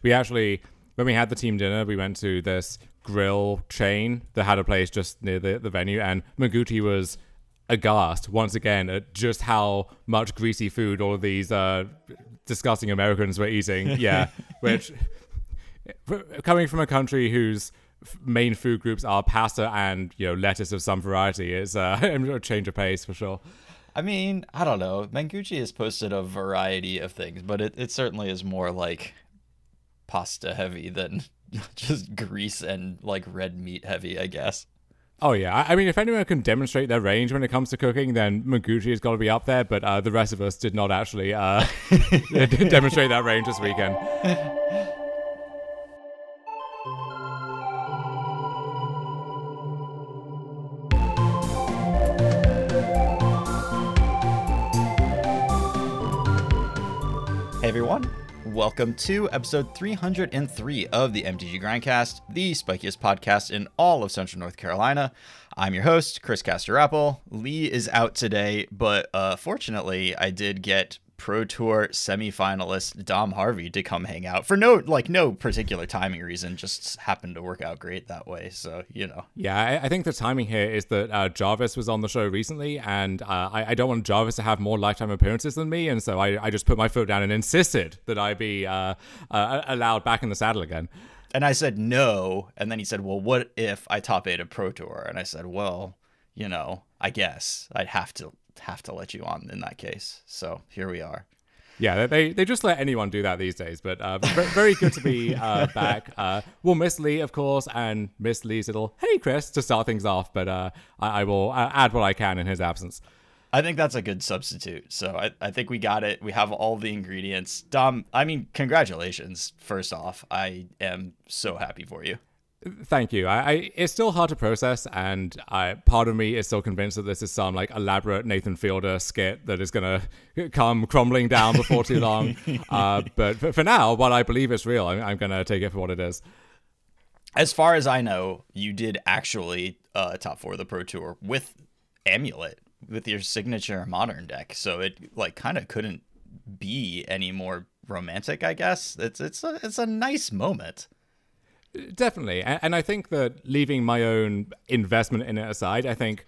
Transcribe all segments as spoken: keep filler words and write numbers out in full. We actually, when we had the team dinner, we went to this grill chain that had a place just near the, the venue, and Manguchi was aghast once again at just how much greasy food all of these uh, disgusting Americans were eating. Yeah, which, coming from a country whose main food groups are pasta and, you know, lettuce of some variety, is uh, a change of pace for sure. I mean, I don't know. Manguchi has posted a variety of things, but it, it certainly is more like pasta heavy than just grease and like red meat heavy, I guess. Oh, yeah. I mean, if anyone can demonstrate their range when it comes to cooking, then Manguchi has got to be up there. But uh, the rest of us did not actually uh, demonstrate that range this weekend. Hey, everyone. Welcome to episode three hundred three of the M T G Grindcast, the spikiest podcast in all of Central North Carolina. I'm your host, Chris Castor-Apple. Lee is out today, but uh, fortunately, I did get Pro Tour semifinalist Dom Harvey to come hang out for no, like, no particular timing reason. Just happened to work out great that way. So, you know. Yeah, I, I think the timing here is that uh, Jarvis was on the show recently, and uh, I, I don't want Jarvis to have more lifetime appearances than me, and so I, I just put my foot down and insisted that I be uh, uh, allowed back in the saddle again. And I said no, and then he said, well, what if I top eight at Pro Tour? And I said, well, you know, I guess I'd have to have to let you on in that case. So here we are. Yeah, they they just let anyone do that these days, but uh, very good to be uh, back. Uh, we'll miss Lee, of course, and miss Lee's little, hey, Chris, to start things off, but uh, I, I will uh, add what I can in his absence. I think that's a good substitute. So I, I think we got it. We have all the ingredients. Dom, I mean, congratulations, first off. I am so happy for you. Thank you. I, I it's still hard to process, and I part of me is still convinced that this is some like elaborate Nathan Fielder skit that is gonna come crumbling down before too long. uh, but for, for now, while I believe it's real, I'm, I'm gonna take it for what it is. As far as I know, you did actually uh, top four of the Pro Tour with Amulet, with your signature modern deck. So it like kind of couldn't be any more romantic, I guess. It's it's a, it's a nice moment. Definitely. And I think that, leaving my own investment in it aside, I think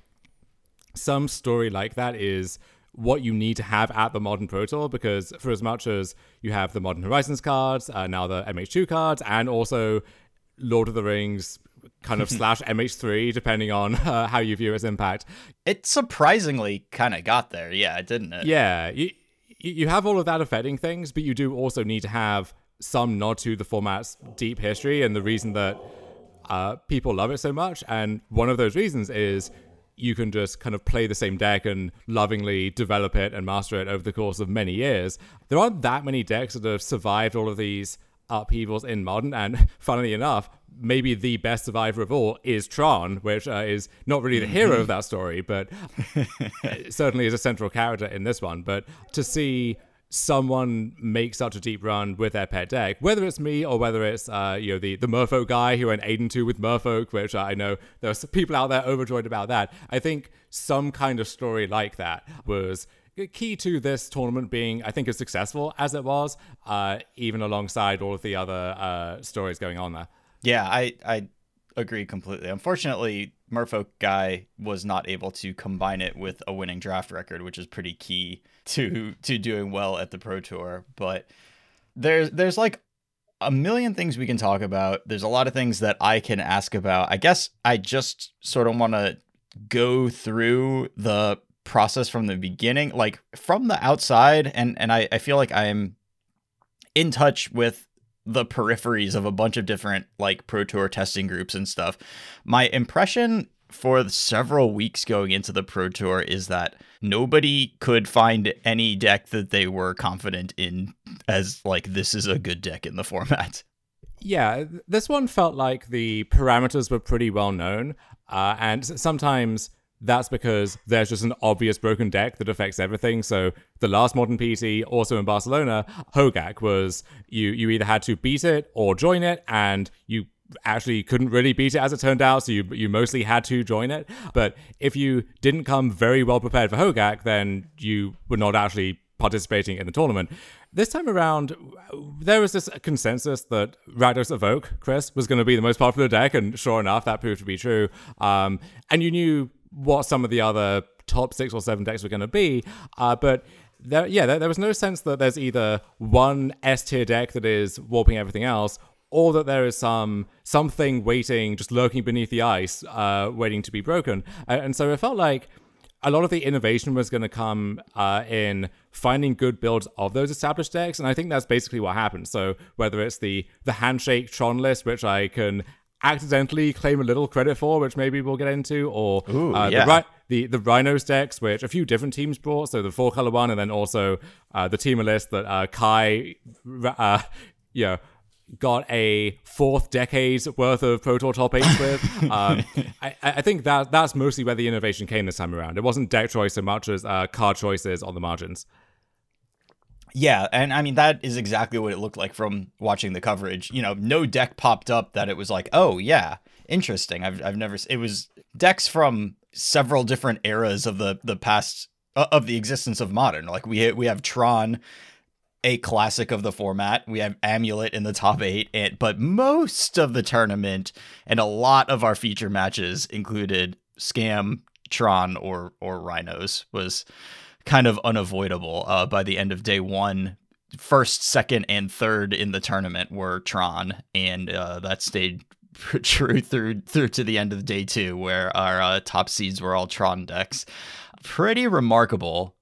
some story like that is what you need to have at the modern Pro Tour, because for as much as you have the Modern Horizons cards, uh, now the M H two cards, and also Lord of the Rings kind of slash M H three, depending on uh, how you view its impact. It surprisingly kind of got there, yeah, didn't it? Yeah. You, you have all of that affecting things, but you do also need to have some nod to the format's deep history and the reason that uh, people love it so much. And one of those reasons is you can just kind of play the same deck and lovingly develop it and master it over the course of many years. There aren't that many decks that have survived all of these upheavals in Modern, and funnily enough, maybe the best survivor of all is Tron, which uh, is not really the hero of that story, but certainly is a central character in this one. But to see someone make such a deep run with their pet deck, whether it's me or whether it's uh, you know the, the Merfolk guy who went eight and two with Merfolk, which I know there's people out there overjoyed about that. I think some kind of story like that was key to this tournament being, I think, as successful as it was, uh, even alongside all of the other uh, stories going on there. Yeah, I, I agree completely. Unfortunately, Merfolk guy was not able to combine it with a winning draft record, which is pretty key to to doing well at the Pro Tour. But there's there's like a million things we can talk about. There's a lot of things that I can ask about. I guess I just sort of want to go through the process from the beginning, like from the outside. And, and I, I feel like I'm in touch with the peripheries of a bunch of different like Pro Tour testing groups and stuff. My impression for several weeks going into the Pro Tour is that nobody could find any deck that they were confident in as like, this is a good deck in the format. Yeah, this one felt like the parameters were pretty well known. Uh, and sometimes that's because there's just an obvious broken deck that affects everything. So the last Modern P T, also in Barcelona, Hogak, was you you either had to beat it or join it, and you actually couldn't really beat it as it turned out, so you you mostly had to join it. But if you didn't come very well prepared for Hogak, then you were not actually participating in the tournament. This time around, there was this consensus that Rakdos Evoke, Chris, was going to be the most popular deck, and sure enough, that proved to be true. Um, and you knew what some of the other top six or seven decks were going to be, uh, but... There, yeah, there, there was no sense that there's either one S-tier deck that is warping everything else, or that there is some something waiting, just lurking beneath the ice, uh, waiting to be broken. And, and so it felt like a lot of the innovation was going to come uh, in finding good builds of those established decks, and I think that's basically what happened. So whether it's the the handshake Tron list, which I can accidentally claim a little credit for, which maybe we'll get into, or Ooh, uh, yeah. the right... The the Rhinos decks, which a few different teams brought, so the four color one, and then also uh, the teamer list that uh, Kai, uh, you know, got a fourth decade's worth of Pro Tour top eights with. um, I, I think that that's mostly where the innovation came this time around. It wasn't deck choice so much as uh, card choices on the margins. Yeah, and I mean, that is exactly what it looked like from watching the coverage. You know, no deck popped up that it was like, oh yeah, interesting. I've I've never. It was decks from several different eras of the the past uh, of the existence of modern. Like we we have Tron, a classic of the format. We have Amulet in the top eight, and but most of the tournament and a lot of our feature matches included Scam, Tron, or or Rhinos. Was kind of unavoidable uh, by the end of day one. First, second, and third in the tournament were Tron, and uh, that stayed true through through to the end of day two, where our uh, top seeds were all Tron decks. Pretty remarkable.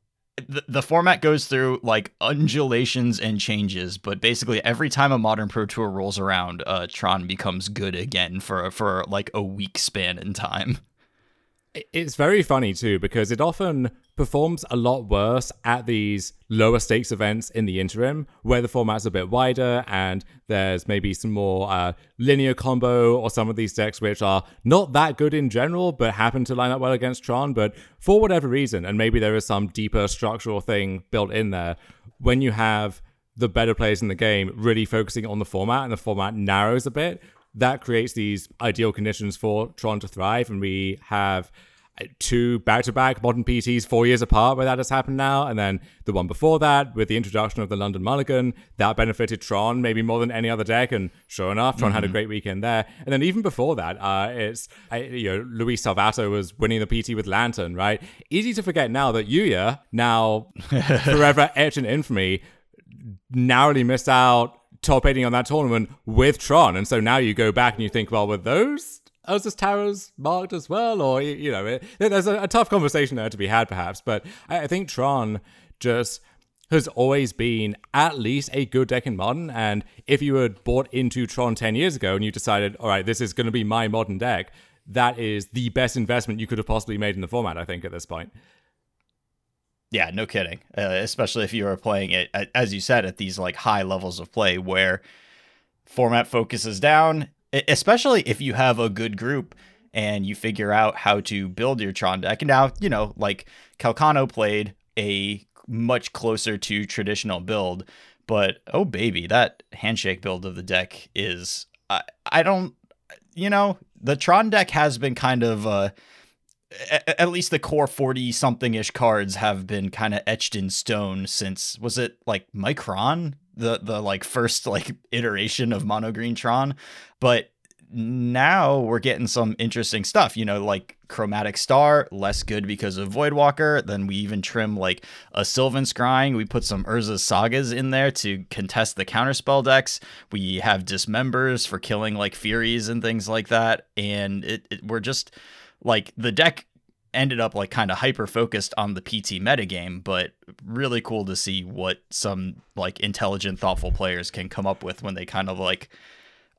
The, the format goes through like undulations and changes, but basically every time a modern Pro Tour rolls around, uh, Tron becomes good again for for like a week span in time. It's very funny too, because it often performs a lot worse at these lower stakes events in the interim, where the format's a bit wider and there's maybe some more uh, linear combo, or some of these decks which are not that good in general but happen to line up well against Tron. But for whatever reason, and maybe there is some deeper structural thing built in there, when you have the better players in the game really focusing on the format and the format narrows a bit, that creates these ideal conditions for Tron to thrive. And we have two back-to-back modern P Ts four years apart where that has happened now. And then the one before that, with the introduction of the London Mulligan, that benefited Tron maybe more than any other deck. And sure enough, Tron mm-hmm. had a great weekend there. And then even before that, uh, it's, uh, you know, Luis Salvato was winning the P T with Lantern, right? Easy to forget now that Yuya, now forever etched in infamy, narrowly missed out top eighting on that tournament with Tron. And so now you go back and you think, well, were those Urza's Tarot's marked as well? Or, you know, it, there's a, a tough conversation there to be had, perhaps. But I, I think Tron just has always been at least a good deck in Modern. And if you had bought into Tron ten years ago and you decided, all right, this is going to be my Modern deck, that is the best investment you could have possibly made in the format, I think, at this point. Yeah, no kidding. Uh, especially if you are playing it, as you said, at these like high levels of play where format focuses down, especially if you have a good group and you figure out how to build your Tron deck. And now, you know, like Calcano played a much closer to traditional build, but oh baby, that handshake build of the deck is, I, I don't, you know, the Tron deck has been kind of uh at least the core forty-something-ish cards have been kind of etched in stone since, was it, like, Micron? The, the like, first, like, iteration of Mono-Green Tron? But now we're getting some interesting stuff, you know, like Chromatic Star, less good because of Voidwalker. Then we even trim, like, a Sylvan Scrying. We put some Urza Sagas in there to contest the counterspell decks. We have Dismembers for killing, like, Furies and things like that. And it, it we're just... Like, the deck ended up, like, kind of hyper-focused on the P T metagame, but really cool to see what some, like, intelligent, thoughtful players can come up with when they kind of, like,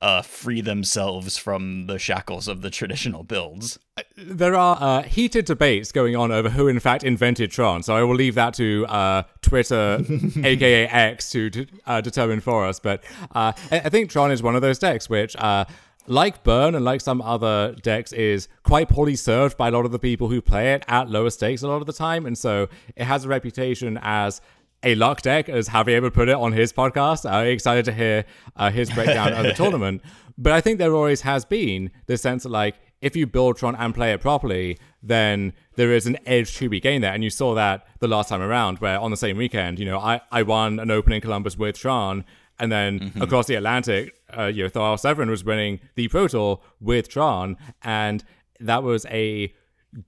uh, free themselves from the shackles of the traditional builds. There are uh, heated debates going on over who, in fact, invented Tron, so I will leave that to uh, Twitter, a k a. X, to d- uh, determine for us. But uh, I-, I think Tron is one of those decks which... Uh, like Burn and like some other decks, is quite poorly served by a lot of the people who play it at lower stakes a lot of the time. And so it has a reputation as a luck deck, as Javier would put it on his podcast. I'm excited to hear uh, his breakdown of the tournament. But I think there always has been this sense of like, if you build Tron and play it properly, then there is an edge to be gained there. And you saw that the last time around, where on the same weekend, you know, I, I won an open in Columbus with Tron, and then mm-hmm. across the Atlantic, uh, you know, Thor Severin was winning the Pro Tour with Tron, and that was a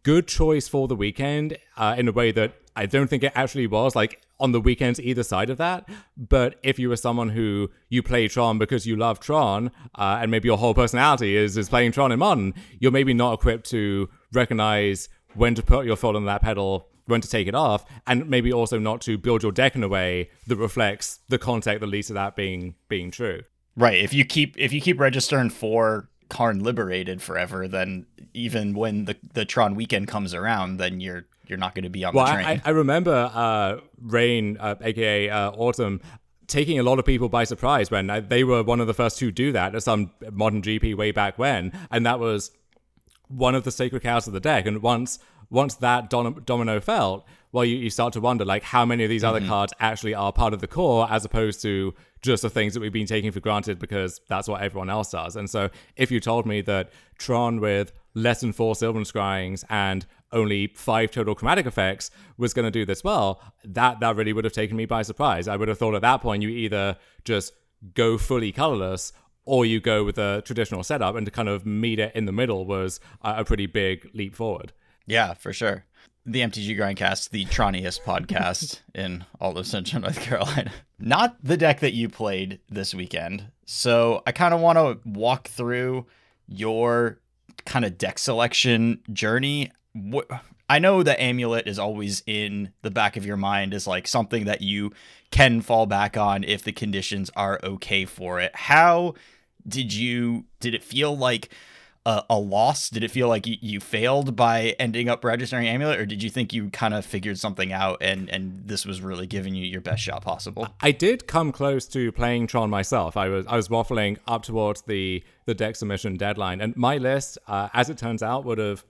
good choice for the weekend uh, in a way that I don't think it actually was, like, on the weekends either side of that. But if you were someone who you play Tron because you love Tron, uh, and maybe your whole personality is, is playing Tron in Modern, you're maybe not equipped to recognize when to put your foot on that pedal, when to take it off, and maybe also not to build your deck in a way that reflects the context that leads to that being being true. Right. If you keep if you keep registering for Karn Liberated forever, then even when the, the Tron weekend comes around, then you're you're not going to be on well, the train. I, I remember uh, Rain, uh, aka uh, Autumn, taking a lot of people by surprise when uh, they were one of the first to do that at some Modern G P way back when, and that was one of the sacred cows of the deck. And once once that dom- domino fell, well, you, you start to wonder, like, how many of these mm-hmm. other cards actually are part of the core as opposed to just the things that we've been taking for granted because that's what everyone else does. And so if you told me that Tron with less than four Sylvan Scryings and only five total chromatic effects was going to do this well, that that really would have taken me by surprise. I would have thought at that point you either just go fully colorless or you go with a traditional setup, and to kind of meet it in the middle was a, a pretty big leap forward. Yeah, for sure. The M T G Grindcast, the Troniest podcast in all of Central North Carolina. Not the deck that you played this weekend. So I kind of want to walk through your kind of deck selection journey. I know that Amulet is always in the back of your mind as like something that you can fall back on if the conditions are okay for it. How did you, did it feel like A, a loss? Did it feel like you, you failed by ending up registering Amulet, or did you think you kind of figured something out and, and this was really giving you your best shot possible? I did come close to playing Tron myself. I was I was waffling up towards the, the deck submission deadline, and my list, uh, as it turns out, would have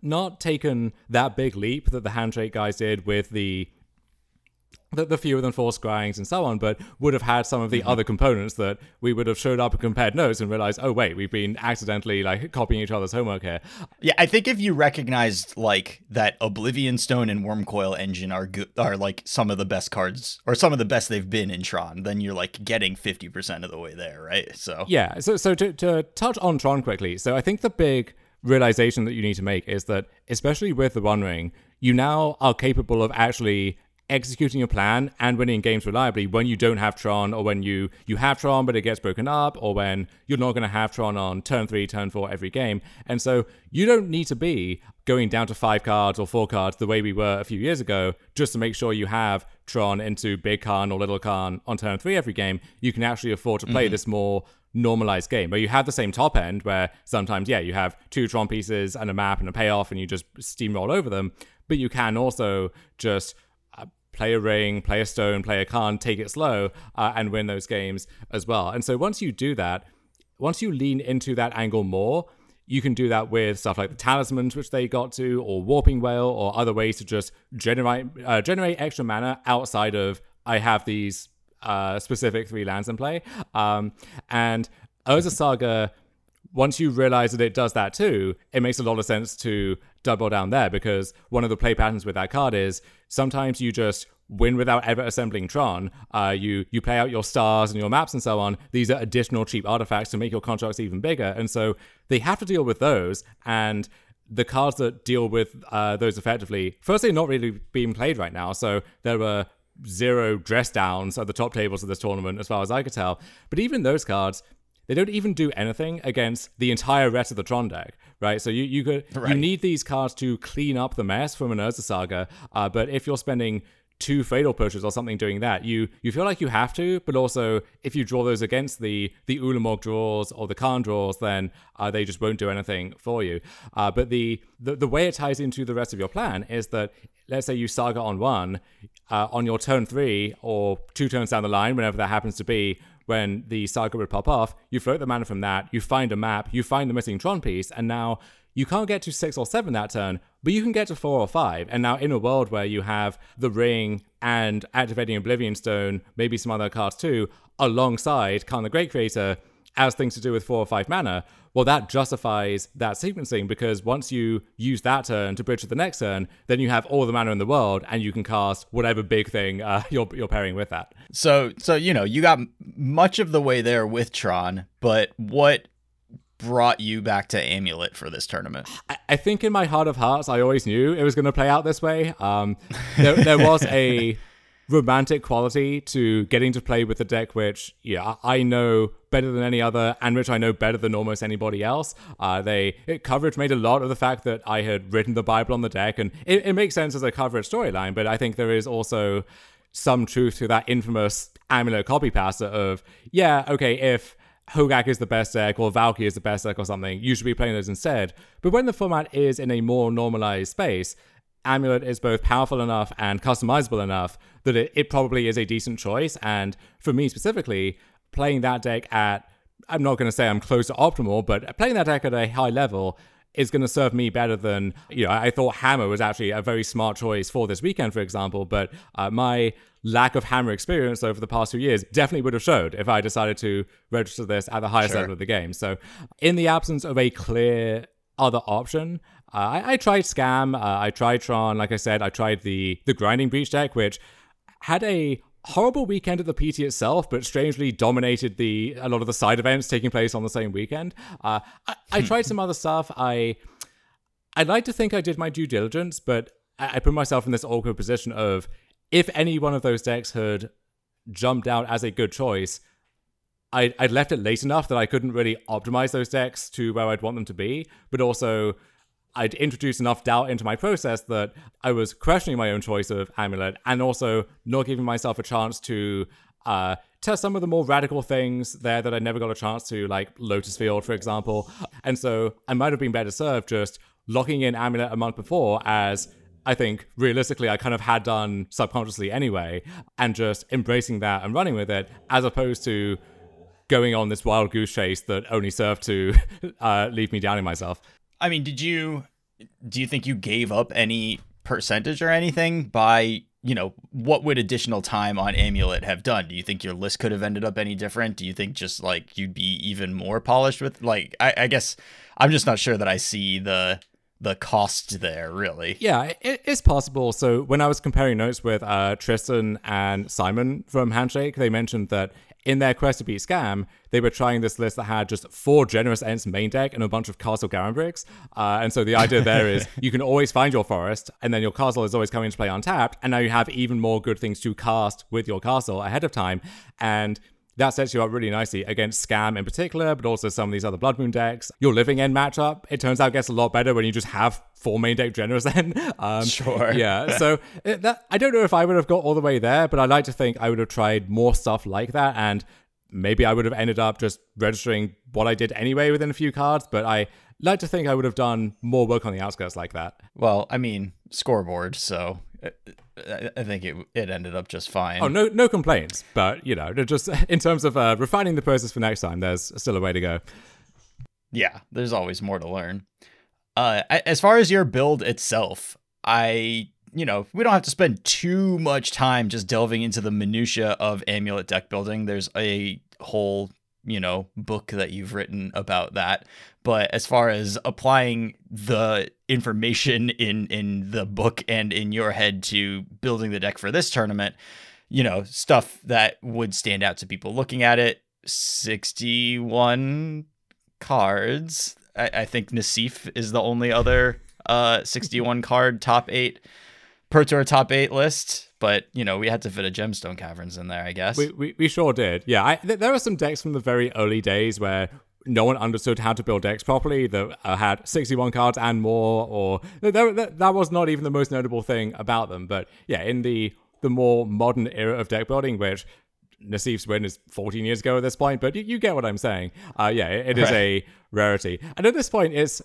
not taken that big leap that the Handshake guys did with the The, the fewer than four scryings and so on, but would have had some of the mm-hmm. other components that we would have showed up and compared notes and realized, oh wait, we've been accidentally like copying each other's homework here. Yeah, I think if you recognized like that Oblivion Stone and Wormcoil Engine are go- are like some of the best cards or some of the best they've been in Tron, then you're like getting fifty percent of the way there, right? So yeah, so so to, to touch on Tron quickly, so I think the big realization that you need to make is that especially with the One Ring, you now are capable of actually executing your plan and winning games reliably when you don't have Tron, or when you you have Tron but it gets broken up, or when you're not going to have Tron on turn three, turn four every game. And so you don't need to be going down to five cards or four cards the way we were a few years ago just to make sure you have Tron into big Karn or little Karn on turn three every game. You can actually afford to play mm-hmm. this more normalized game where you have the same top end, where sometimes yeah you have two Tron pieces and a map and a payoff and you just steamroll over them, but you can also just play a ring, play a stone, play a Karn, take it slow, uh, and win those games as well. And so once you do that, once you lean into that angle more, you can do that with stuff like the talismans, which they got to, or Warping Whale, or other ways to just generate uh, generate extra mana outside of, I have these uh, specific three lands in play. Um, and Urza Saga, once you realize that it does that too, it makes a lot of sense to double down there, because one of the play patterns with that card is sometimes you just win without ever assembling Tron. Uh, you you play out your stars and your maps and so on. These are additional cheap artifacts to make your contracts even bigger. And so they have to deal with those. And the cards that deal with uh, those effectively, first, they're not really being played right now. So there were zero dress downs at the top tables of this tournament, as far as I could tell. But even those cards, they don't even do anything against the entire rest of the Tron deck, right? So you you could right. you need these cards to clean up the mess from an Urza Saga, uh, but if you're spending two Fatal Pushes or something doing that, you you feel like you have to, but also if you draw those against the the Ulamog draws or the Karn draws, then uh, they just won't do anything for you. Uh, but the, the, the way it ties into the rest of your plan is that, let's say you Saga on one, uh, on your turn three or two turns down the line, whenever that happens to be, when the Saga would pop off, you float the mana from that, you find a map, you find the missing Tron piece, and now you can't get to six or seven that turn, but you can get to four or five. And now in a world where you have the ring and activating Oblivion Stone, maybe some other cards too, alongside Karn the Great Creator, as things to do with four or five mana, well, that justifies that sequencing, because once you use that turn to bridge to the next turn, then you have all the mana in the world and you can cast whatever big thing uh, you're you're pairing with that. So, so you know, you got much of the way there with Tron, but what brought you back to Amulet for this tournament? I, I think in my heart of hearts, I always knew it was going to play out this way. Um, there, there was a romantic quality to getting to play with the deck, which yeah, I know better than any other, and which I know better than almost anybody else. Uh, they it, coverage made a lot of the fact that I had written the Bible on the deck, and it, it makes sense as a coverage storyline, but I think there is also some truth to that infamous Amulet copy pasta of, yeah, okay, if Hogak is the best deck or Valkyrie is the best deck or something, you should be playing those instead. But when the format is in a more normalized space, Amulet is both powerful enough and customizable enough that it, it probably is a decent choice. And for me specifically, playing that deck at, I'm not going to say I'm close to optimal, but playing that deck at a high level is going to serve me better than, you know, I thought Hammer was actually a very smart choice for this weekend, for example, but uh, my lack of Hammer experience over the past few years definitely would have showed if I decided to register this at the highest sure. level of the game. So in the absence of a clear other option, uh, I, I tried Scam, uh, I tried Tron, like I said, I tried the, the Grinding Breach deck, which had a horrible weekend at the P T itself, but strangely dominated the a lot of the side events taking place on the same weekend. Uh, I, I tried some other stuff. I I'd like to think I did my due diligence, but I, I put myself in this awkward position of, if any one of those decks had jumped out as a good choice, I, I'd left it late enough that I couldn't really optimize those decks to where I'd want them to be, but also I'd introduced enough doubt into my process that I was questioning my own choice of Amulet, and also not giving myself a chance to uh, test some of the more radical things there that I never got a chance to, like Lotus Field, for example. And so I might have been better served just locking in Amulet a month before, as I think realistically I kind of had done subconsciously anyway, and just embracing that and running with it, as opposed to going on this wild goose chase that only served to uh, leave me doubting myself. I mean, did you, do you think you gave up any percentage or anything by, you know, what would additional time on Amulet have done? Do you think your list could have ended up any different? Do you think just like you'd be even more polished with, like, I, I guess I'm just not sure that I see the the cost there, really. Yeah, it is possible. So when I was comparing notes with uh, Tristan and Simon from Handshake, they mentioned that in their quest to beat Scam, they were trying this list that had just four Generous Ents main deck and a bunch of Castle Garenbricks. Uh, and so the idea there is you can always find your forest, and then your castle is always coming into play untapped, and now you have even more good things to cast with your castle ahead of time. And that sets you up really nicely against Scam in particular, but also some of these other Blood Moon decks. Your Living End matchup, it turns out, gets a lot better when you just have four main deck Generous End. Um, sure. Yeah, so it, that, I don't know if I would have got all the way there, but I like to think I would have tried more stuff like that, and maybe I would have ended up just registering what I did anyway within a few cards, but I like to think I would have done more work on the outskirts like that. Well, I mean, scoreboard, so I think it it ended up just fine. Oh, no no complaints. But, you know, just in terms of uh, refining the process for next time, there's still a way to go. Yeah, there's always more to learn. Uh, as far as your build itself, I, you know, we don't have to spend too much time just delving into the minutia of Amulet deck building. There's a whole, you know, book that you've written about that. But as far as applying the information in, in the book and in your head to building the deck for this tournament, you know, stuff that would stand out to people looking at it, sixty-one cards. I, I think Nassif is the only other uh, sixty-one card top eight Pro Tour top eight list. But, you know, we had to fit a Gemstone Caverns in there, I guess. We we, we sure did. Yeah, I, th- there are some decks from the very early days where no one understood how to build decks properly that uh, had sixty-one cards and more, or that, that, that was not even the most notable thing about them. But yeah, in the, the more modern era of deck building, which Nassif's win is fourteen years ago at this point, but you, you get what I'm saying. Uh, yeah, it, it is a rarity. And at this point, it's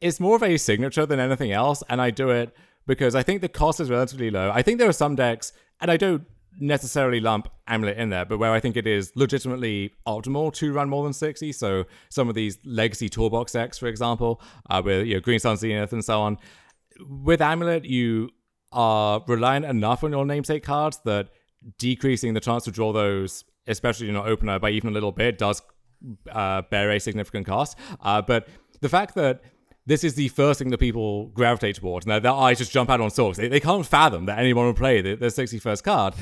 it's more of a signature than anything else, and I do it because I think the cost is relatively low. I think there are some decks, and I don't necessarily lump Amulet in there, but where I think it is legitimately optimal to run more than sixty. So some of these legacy toolbox decks, for example, uh, with, you know, Green Sun Zenith and so on. With Amulet, you are reliant enough on your namesake cards that decreasing the chance to draw those, especially in your opener, by even a little bit does uh, bear a significant cost. Uh, but the fact that this is the first thing that people gravitate towards, and their, their eyes just jump out on swords. They, they can't fathom that anyone would play the, the sixty-first card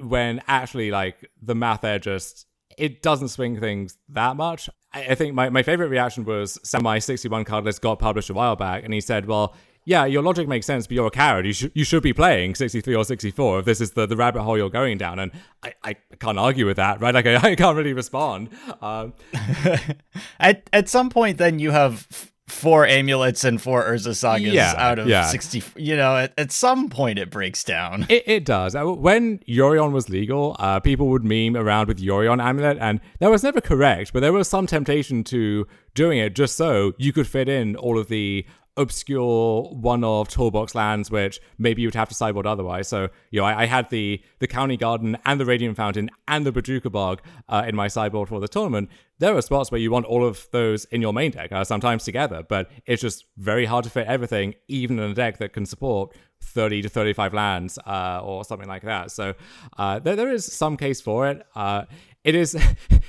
when actually, like, the math there just, it doesn't swing things that much. I, I think my, my favorite reaction was my sixty-one card list got published a while back, and he said, well, yeah, your logic makes sense, but you're a coward. You, sh- you should be playing sixty-three or sixty-four if this is the, the rabbit hole you're going down. And I, I can't argue with that, right? Like, I, I can't really respond. Um, at at some point, then, you have f- four amulets and four Urza Sagas yeah, out of yeah. sixty. You know, at, at some point, it breaks down. It, it does. When Yorion was legal, uh, people would meme around with Yorion Amulet, and that was never correct, but there was some temptation to doing it just so you could fit in all of the obscure one-off toolbox lands, which maybe you'd have to sideboard otherwise. So, you know, I, I had the the County Garden and the Radiant Fountain and the Bajuka Bog uh, in my sideboard for the tournament. There are spots where you want all of those in your main deck, uh, sometimes together, but it's just very hard to fit everything, even in a deck that can support thirty to thirty-five lands uh, or something like that. So uh, there, there is some case for it. Uh, it is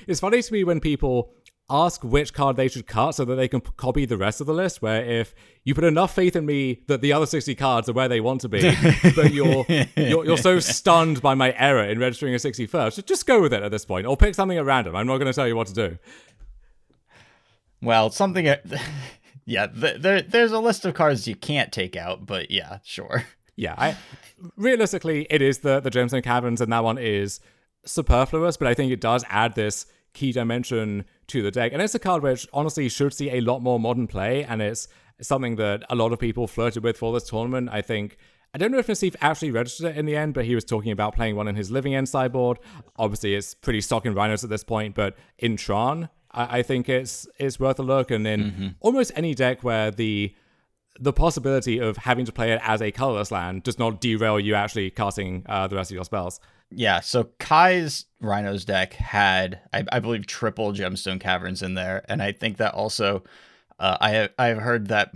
it's funny to me when people ask which card they should cut so that they can p- copy the rest of the list, where if you put enough faith in me that the other sixty cards are where they want to be, but you're, you're you're so stunned by my error in registering a sixty first, so just go with it at this point, or pick something at random. I'm not going to tell you what to do. Well, something... At, yeah, th- there there's a list of cards you can't take out, but yeah, sure. Yeah, I, realistically, it is the, the Gemstone Caverns, and that one is superfluous, but I think it does add this key dimension to the deck, and it's a card which honestly should see a lot more modern play, and it's something that a lot of people flirted with for this tournament. I think, I don't know if Nassif actually registered it in the end, but he was talking about playing one in his Living End sideboard. Obviously it's pretty stock in Rhinos at this point, but in Tron I, I think it's it's worth a look, and in mm-hmm. almost any deck where the the possibility of having to play it as a colorless land does not derail you actually casting uh, the rest of your spells. Yeah, so Kai's Rhinos deck had, I, I believe, triple Gemstone Caverns in there, and I think that also, uh, I have, I have heard that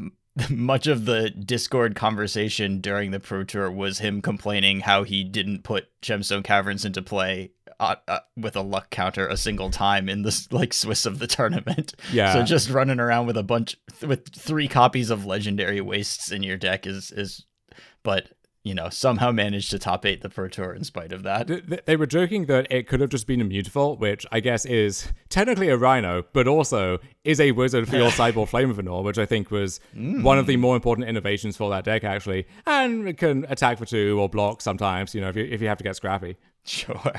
much of the Discord conversation during the Pro Tour was him complaining how he didn't put Gemstone Caverns into play uh, uh, with a luck counter a single time in the like Swiss of the tournament. Yeah. So just running around with a bunch with three copies of Legendary Wastes in your deck is is, but. You know, somehow managed to top eight the Pro Tour in spite of that. They were joking that it could have just been a Mutafol, which I guess is technically a Rhino, but also is a wizard for your sideboard Flame of Anor, which I think was mm. one of the more important innovations for that deck, actually. And it can attack for two or block sometimes, you know, if you, if you have to get scrappy. Sure.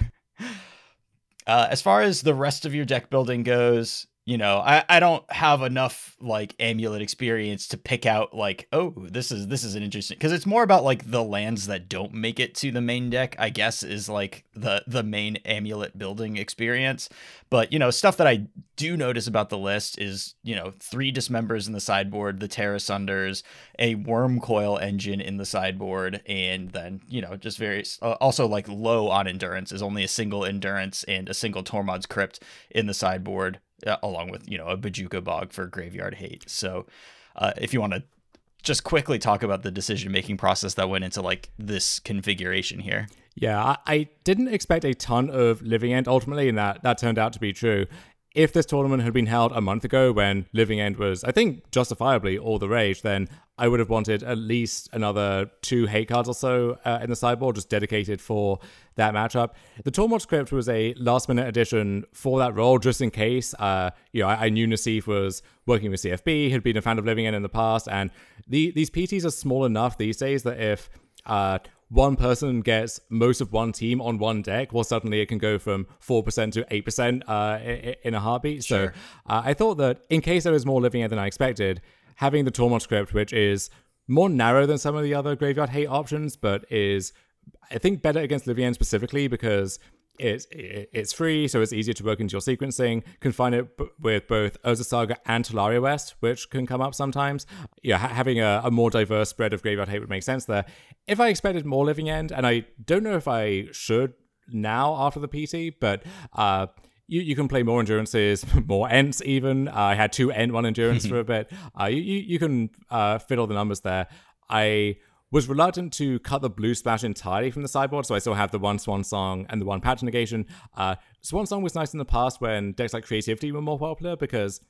Uh, as far as the rest of your deck building goes... You know, I, I don't have enough like amulet experience to pick out like, oh, this is this is an interesting, because it's more about like the lands that don't make it to the main deck, I guess, is like the the main amulet building experience. But, you know, stuff that I do notice about the list is, you know, three Dismembers in the sideboard, the Terra Sunders, a Worm Coil engine in the sideboard, and then, you know, just various uh, also like low on endurance is only a single endurance and a single Tormod's Crypt in the sideboard. Uh, along with, you know, a Bajuka Bog for graveyard hate. So uh, if you want to just quickly talk about the decision-making process that went into, like, this configuration here. Yeah, I, I didn't expect a ton of Living End ultimately, and that, that turned out to be true. If this tournament had been held a month ago when Living End was, I think, justifiably all the rage, then I would have wanted at least another two hate cards or so uh, in the sideboard, just dedicated for that matchup. The Tormod's Crypt was a last-minute addition for that role, just in case. Uh, you know, I, I knew Nassif was working with C F B, had been a fan of Living End in the past, and the, these P Ts are small enough these days that if uh, one person gets most of one team on one deck, well, suddenly it can go from four percent to eight percent uh, in a heartbeat. Sure. So uh, I thought that in case there was more Living End than I expected, having the Tormod Script, which is more narrow than some of the other graveyard hate options, but is, I think, better against Living End specifically because it's it's free, so it's easier to work into your sequencing. Can find it b- with both Urza Saga and Talaria West, which can come up sometimes. Yeah, ha- having a, a more diverse spread of graveyard hate would make sense there. If I expected more Living End, and I don't know if I should now after the P T, but... Uh, You you can play more endurances, more Ents even. Uh, I had two Ent, one endurance for a bit. Uh, you, you, you can uh, fiddle the numbers there. I was reluctant to cut the blue splash entirely from the sideboard, so I still have the one Swan Song and the one Patch Negation. Uh, Swan Song was nice in the past when decks like Creativity were more popular because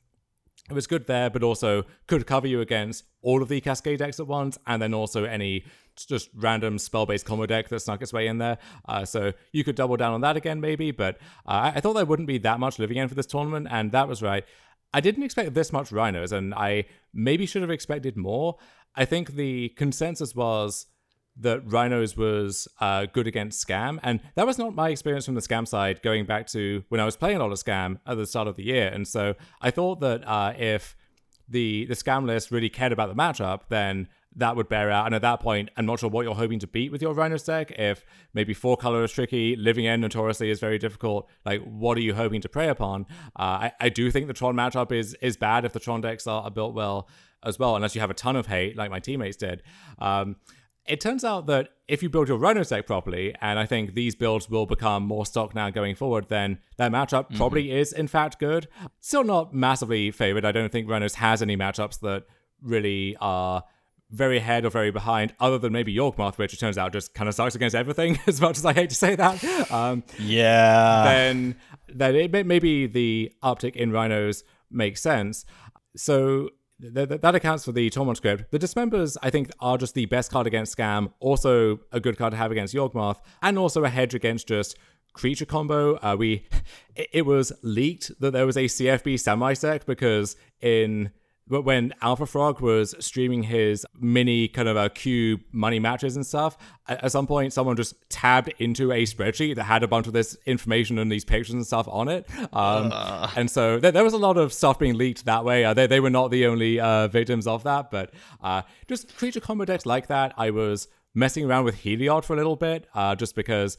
it was good there, but also could cover you against all of the Cascade decks at once, and then also any just random spell-based combo deck that snuck its way in there. Uh, so you could double down on that again, maybe, but uh, I thought there wouldn't be that much Living End for this tournament, and that was right. I didn't expect this much Rhinos, and I maybe should have expected more. I think the consensus was that Rhinos was uh, good against Scam, and that was not my experience from the Scam side going back to when I was playing a lot of Scam at the start of the year. And so I thought that uh, if the, the Scam list really cared about the matchup, then that would bear out. And at that point, I'm not sure what you're hoping to beat with your Rhinos deck. If maybe four color is tricky, Living End notoriously is very difficult, like what are you hoping to prey upon? Uh, I, I do think the Tron matchup is is bad if the Tron decks are, are built well as well, unless you have a ton of hate like my teammates did. Um, It turns out that if you build your Rhinos deck properly, and I think these builds will become more stock now going forward, then that matchup mm-hmm. probably is, in fact, good. Still not massively favored. I don't think Rhinos has any matchups that really are very ahead or very behind, other than maybe Yorkmoth, which it turns out just kind of sucks against everything, as much as I hate to say that. Um, yeah. Then, then it, maybe the uptick in Rhinos makes sense. So that accounts for the Tormund script. The Dismembers, I think, are just the best card against Scam, also a good card to have against Yawgmoth, and also a hedge against just creature combo. Uh, we, It was leaked that there was a C F B semi-sec because in when Alpha Frog was streaming his mini kind of a cube money matches and stuff, at some point someone just tabbed into a spreadsheet that had a bunch of this information and these pictures and stuff on it. Um, uh. And so th- there was a lot of stuff being leaked that way. Uh, they, they were not the only uh, victims of that, but uh, just creature combo decks like that. I was messing around with Heliod for a little bit uh, just because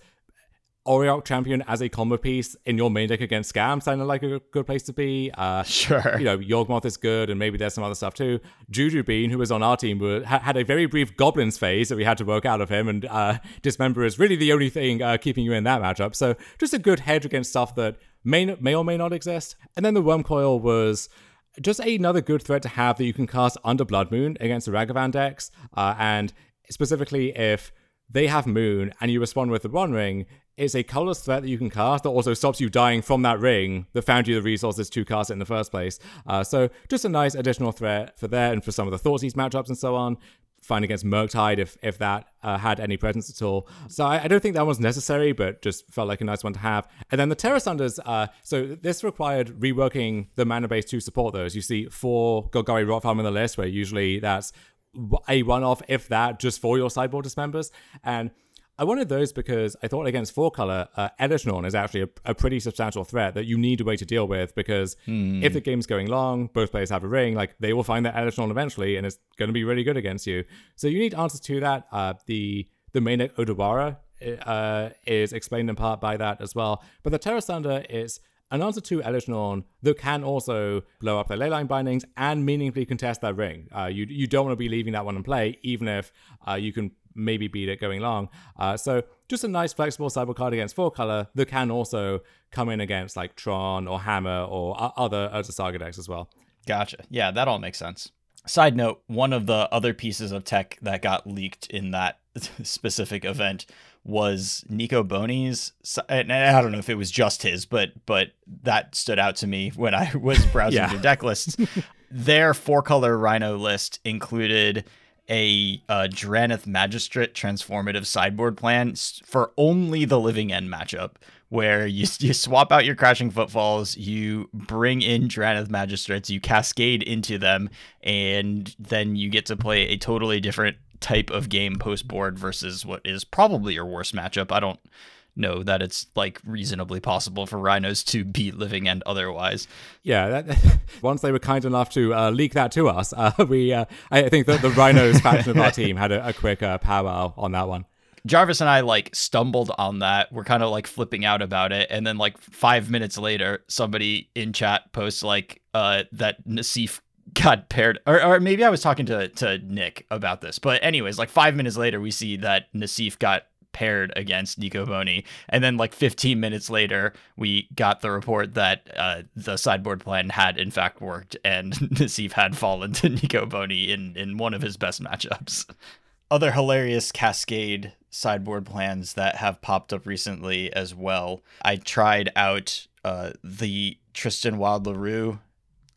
Oriok Champion as a combo piece in your main deck against Scam sounded like a good place to be. Uh, sure. You know, Yawgmoth is good, and maybe there's some other stuff too. Juju Bean, who was on our team, were, had a very brief Goblins phase that we had to work out of him, and uh, Dismember is really the only thing uh, keeping you in that matchup. So just a good hedge against stuff that may, may or may not exist. And then the Wormcoil was just another good threat to have that you can cast under Blood Moon against the Ragavan decks, uh, and specifically if they have Moon and you respond with the One Ring, it's a colorless threat that you can cast that also stops you dying from that ring that found you the resources to cast it in the first place. Uh, so just a nice additional threat for there and for some of the Thoughtseize matchups and so on. Fine against Murktide if if that uh, had any presence at all. So I, I don't think that one's necessary, but just felt like a nice one to have. And then the Terra Sunders, uh, so this required reworking the mana base to support those. You see four Golgari Rotfarm on the list, where usually that's a one-off, if that, just for your sideboard Dismembers. And I wanted those because I thought against four color, uh, Elishnorn is actually a, a pretty substantial threat that you need a way to deal with, because hmm. if the game's going long, both players have a ring, like they will find that Elishnorn eventually, and it's going to be really good against you. So you need answers to that. Uh, the the main deck Odawara uh, is explained in part by that as well. But the Terra Thunder is an answer to Elishnorn that can also blow up their Leyline Bindings and meaningfully contest their ring. Uh, you, you don't want to be leaving that one in play, even if uh, you can maybe beat it going long. Uh, so just a nice flexible sideboard card against four color that can also come in against like Tron or Hammer or uh, other Urza Saga decks as well. Gotcha. Yeah, that all makes sense. Side note, one of the other pieces of tech that got leaked in that specific event was Nico Boni's, and I don't know if it was just his, but but that stood out to me when I was browsing yeah. the deck lists. Their four color Rhino list included a uh, Dranith Magistrate transformative sideboard plan for only the Living End matchup, where you you swap out your Crashing Footfalls, you bring in Dranith Magistrates, you cascade into them, and then you get to play a totally different type of game post-board versus what is probably your worst matchup. I don't know that it's like reasonably possible for Rhinos to beat Living End otherwise. Yeah, that, once they were kind enough to uh, leak that to us, uh, we uh, I think that the Rhinos faction of our team had a, a quick uh, powwow on that one. Jarvis and I like stumbled on that. We're kind of like flipping out about it, and then like five minutes later, somebody in chat posts like uh, that Nassif got paired, or, or maybe I was talking to to Nick about this. But anyways, like five minutes later, we see that Nassif got paired against Nico Boni, and then like fifteen minutes later we got the report that uh the sideboard plan had in fact worked, and Nassif had fallen to Nico Boni in in one of his best matchups. other hilarious Cascade sideboard plans that have popped up recently as well. I tried out uh, the Tristan Wilde LaRue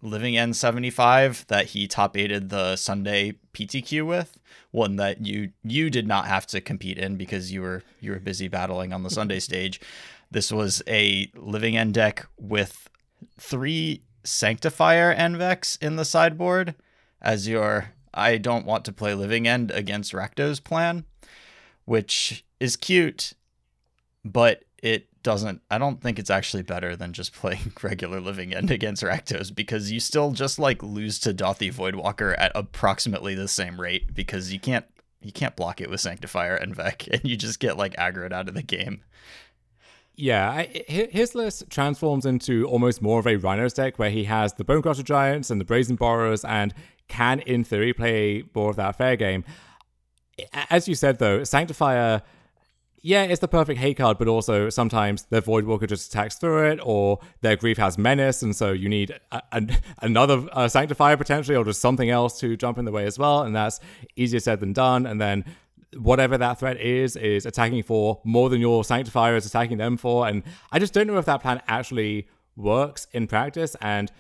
Living End seventy-five that he top aided the Sunday P T Q with, one that you you did not have to compete in because you were you were busy battling on the Sunday stage. This was a Living End deck with three Sanctifier Envex in the sideboard as your I don't want to play Living End against Rakdos plan, which is cute, but it doesn't, I don't think it's actually better than just playing regular Living End against Rakdos, because you still just like lose to Dauthi Voidwalker at approximately the same rate because you can't you can't block it with Sanctifier and Vec, and you just get like aggroed out of the game. Yeah, I, his list transforms into almost more of a Rhinos deck where he has the Bonecrusher Giants and the Brazen Borrowers and can in theory play more of that fair game. As you said though, Sanctifier, yeah, it's the perfect hate card, but also sometimes their Voidwalker just attacks through it, or their Grief has Menace, and so you need a, a, another uh, Sanctifier potentially, or just something else to jump in the way as well, and that's easier said than done. And then whatever that threat is, is attacking for more than your Sanctifier is attacking them for, and I just don't know if that plan actually works in practice, and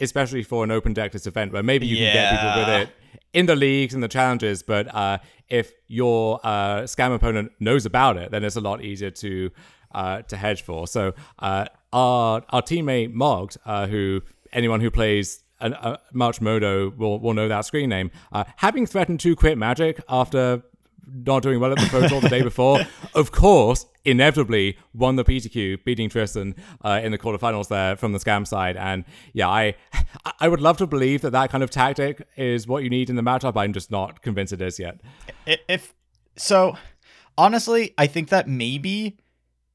especially for an open deck this event, where maybe you yeah. can get people with it in the leagues and the challenges, but uh, if your uh, scam opponent knows about it, then it's a lot easier to uh, to hedge for. So uh, our our teammate Mogged, uh, who anyone who plays an, uh, March Modo will will know that screen name, uh, having threatened to quit Magic after not doing well at the Pro Tour the day before, of course, inevitably won the P T Q, beating Tristan uh, in the quarterfinals there from the scam side. And yeah, I I would love to believe that that kind of tactic is what you need in the matchup. I'm just not convinced it is yet. If so, honestly, I think that maybe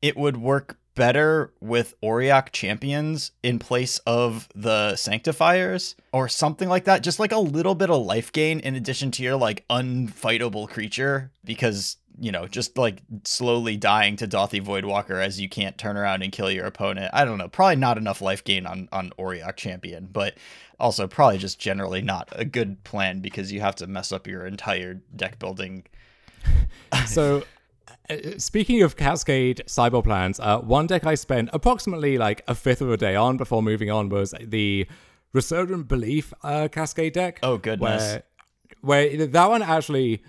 it would work better with Oriok champions in place of the Sanctifiers or something like that, just like a little bit of life gain in addition to your like unfightable creature, because you know, just like slowly dying to Dauthi Voidwalker as you can't turn around and kill your opponent. I don't know, probably not enough life gain on on Oriok champion, but also probably just generally not a good plan because you have to mess up your entire deck building. So speaking of Cascade cyber plans, uh, one deck I spent approximately like a fifth of a day on before moving on was the Resurgent Belief uh, Cascade deck. Oh, goodness. Where, where that one actually,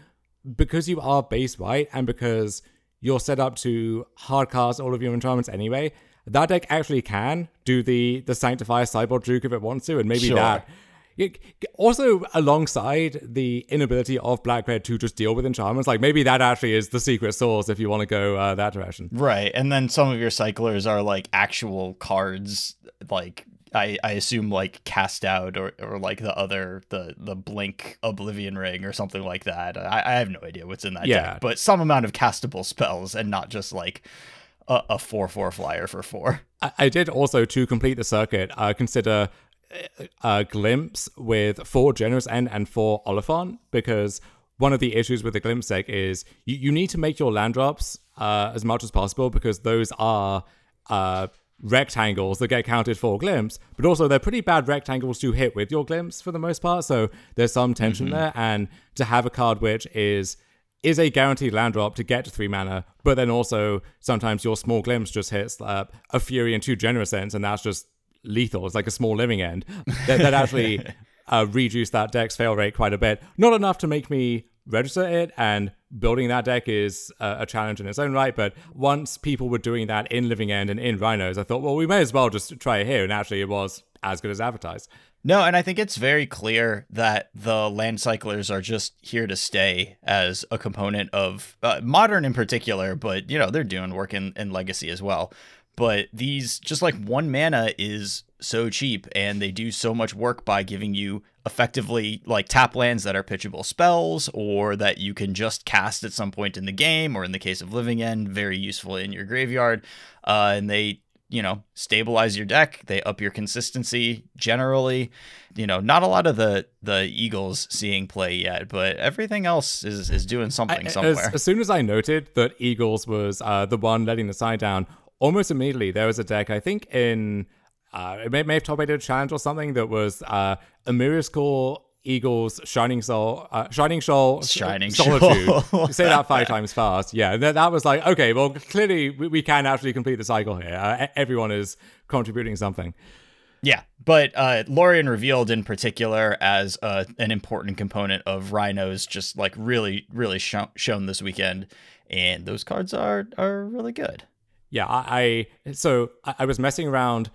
because you are base white and because you're set up to hard cast all of your enchantments anyway, that deck actually can do the, the Sanctifier Cyborg Juke if it wants to, and maybe sure. that... Also, alongside the inability of Black Red to just deal with enchantments, like maybe that actually is the secret sauce if you want to go uh, that direction. Right, and then some of your cyclers are like actual cards, like I, I assume like Cast Out or, or like the other, the, the Blink Oblivion Ring or something like that. I, I have no idea what's in that yeah. deck, but some amount of castable spells and not just like a, a four four flyer for four. I, I did also, to complete the circuit, uh, consider... Uh, Glimpse with four Generous End and four Oliphant, because one of the issues with the Glimpse deck is you, you need to make your land drops uh, as much as possible, because those are uh, rectangles that get counted for Glimpse, but also they're pretty bad rectangles to hit with your Glimpse for the most part, so there's some tension mm-hmm. there, and to have a card which is is a guaranteed land drop to get to three mana, but then also sometimes your small Glimpse just hits uh, a Fury and two Generous Ends, and that's just lethal. It's like a small Living End that, that actually uh reduced that deck's fail rate quite a bit. Not enough to make me register it, and building that deck is uh, a challenge in its own right, but once people were doing that in Living End and in Rhinos, I thought, well, we may as well just try it here, and actually it was as good as advertised. No, and I think it's very clear that the land cyclers are just here to stay as a component of uh, Modern in particular, but you know, they're doing work in, in Legacy as well. But these, just like one mana is so cheap, and they do so much work by giving you effectively like tap lands that are pitchable spells, or that you can just cast at some point in the game, or in the case of Living End, very useful in your graveyard. Uh, and they, you know, stabilize your deck. They up your consistency generally. You know, not a lot of the, the Eagles seeing play yet, but everything else is, is doing something I, somewhere. As, as soon as I noted that Eagles was uh, the one letting the side down, almost immediately, there was a deck, I think in, uh, it may, may have top eight a challenge or something, that was uh, a Mirror's Call Eagles, Shining Soul, uh, Shining Shoal, Shining Solitude. Say that five times fast. Yeah, that, that was like, okay, well, clearly we, we can actually complete the cycle here. Uh, everyone is contributing something. Yeah, but uh, Lorien Revealed in particular as uh, an important component of Rhinos, just like really, really sh- shown this weekend. And those cards are are really good. Yeah, I, I so I, I was messing around,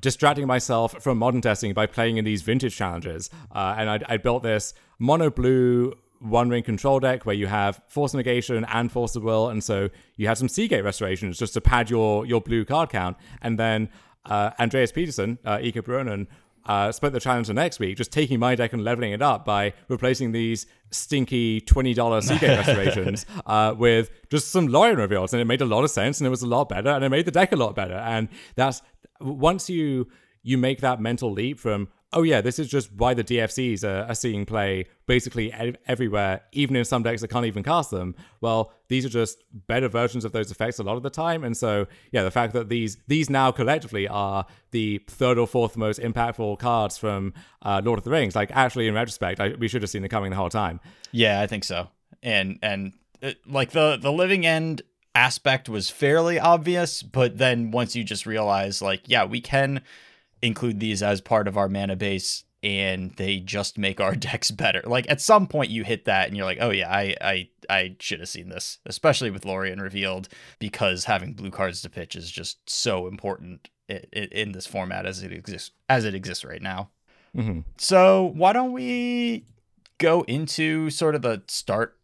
distracting myself from modern testing by playing in these vintage challenges. Uh, and I, I built this mono blue One Ring control deck where you have Force Negation and Force of Will. And so you had some Seagate Restorations just to pad your, your blue card count. And then uh, Andreas Peterson, uh, Ika Bronen, uh, split the challenge the next week, just taking my deck and leveling it up by replacing these stinky twenty dollars Seagate Restorations uh, with just some Lorien Reveals. And it made a lot of sense and it was a lot better and it made the deck a lot better. And that's... Once you you make that mental leap from, oh yeah, this is just why the D F Cs are, are seeing play basically ev- everywhere, even in some decks that can't even cast them, well, these are just better versions of those effects a lot of the time. And so, yeah, the fact that these these now collectively are the third or fourth most impactful cards from uh, Lord of the Rings, like actually in retrospect, I, we should have seen it coming the whole time. Yeah, I think so. And, and it, like the, the Living End aspect was fairly obvious, but then once you just realize, like, yeah, we can include these as part of our mana base and they just make our decks better. Like at some point you hit that and you're like, oh yeah, I I, I should have seen this, especially with Lorien Revealed, because having blue cards to pitch is just so important in, in this format as it exists as it exists right now. Mm-hmm. So why don't we go into sort of the start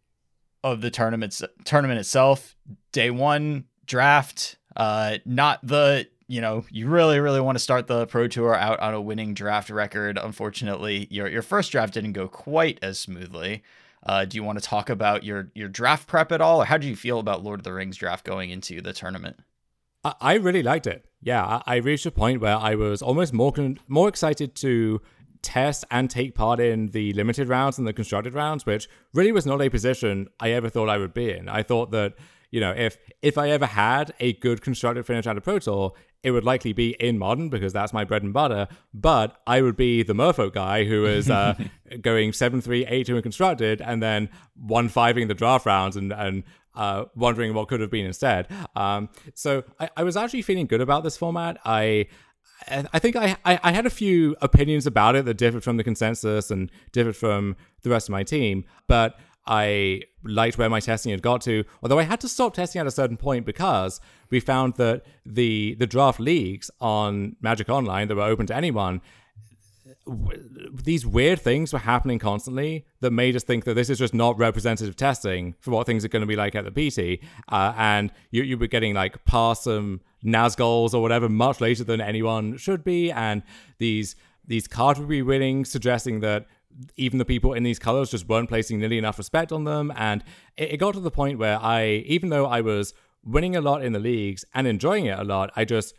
of the tournaments tournament itself. Day one draft, uh, not the, you know, you really, really want to start the Pro Tour out on a winning draft record. Unfortunately, your your first draft didn't go quite as smoothly. Uh, do you want to talk about your, your draft prep at all? Or how do you feel about Lord of the Rings draft going into the tournament? I, I really liked it. Yeah, I, I reached a point where I was almost more con- more excited to test and take part in the limited rounds and the constructed rounds, which really was not a position I ever thought I would be in. I thought that, you know, if if I ever had a good constructed finish out of Pro Tour, it would likely be in Modern because that's my bread and butter, but I would be the Merfolk guy who is uh, going seven three, eight two in constructed and then one five-ing the draft rounds and, and uh, wondering what could have been instead. Um, so I, I was actually feeling good about this format. I... I think I, I I had a few opinions about it that differed from the consensus and differed from the rest of my team, but I liked where my testing had got to, although I had to stop testing at a certain point because we found that the, the draft leagues on Magic Online that were open to anyone, w- these weird things were happening constantly that made us think that this is just not representative testing for what things are going to be like at the P T. Uh, and you, you were getting like past some Nazguls or whatever much later than anyone should be, and these these cards would be winning, suggesting that even the people in these colors just weren't placing nearly enough respect on them. And it, it got to the point where I, even though I was winning a lot in the leagues and enjoying it a lot, I just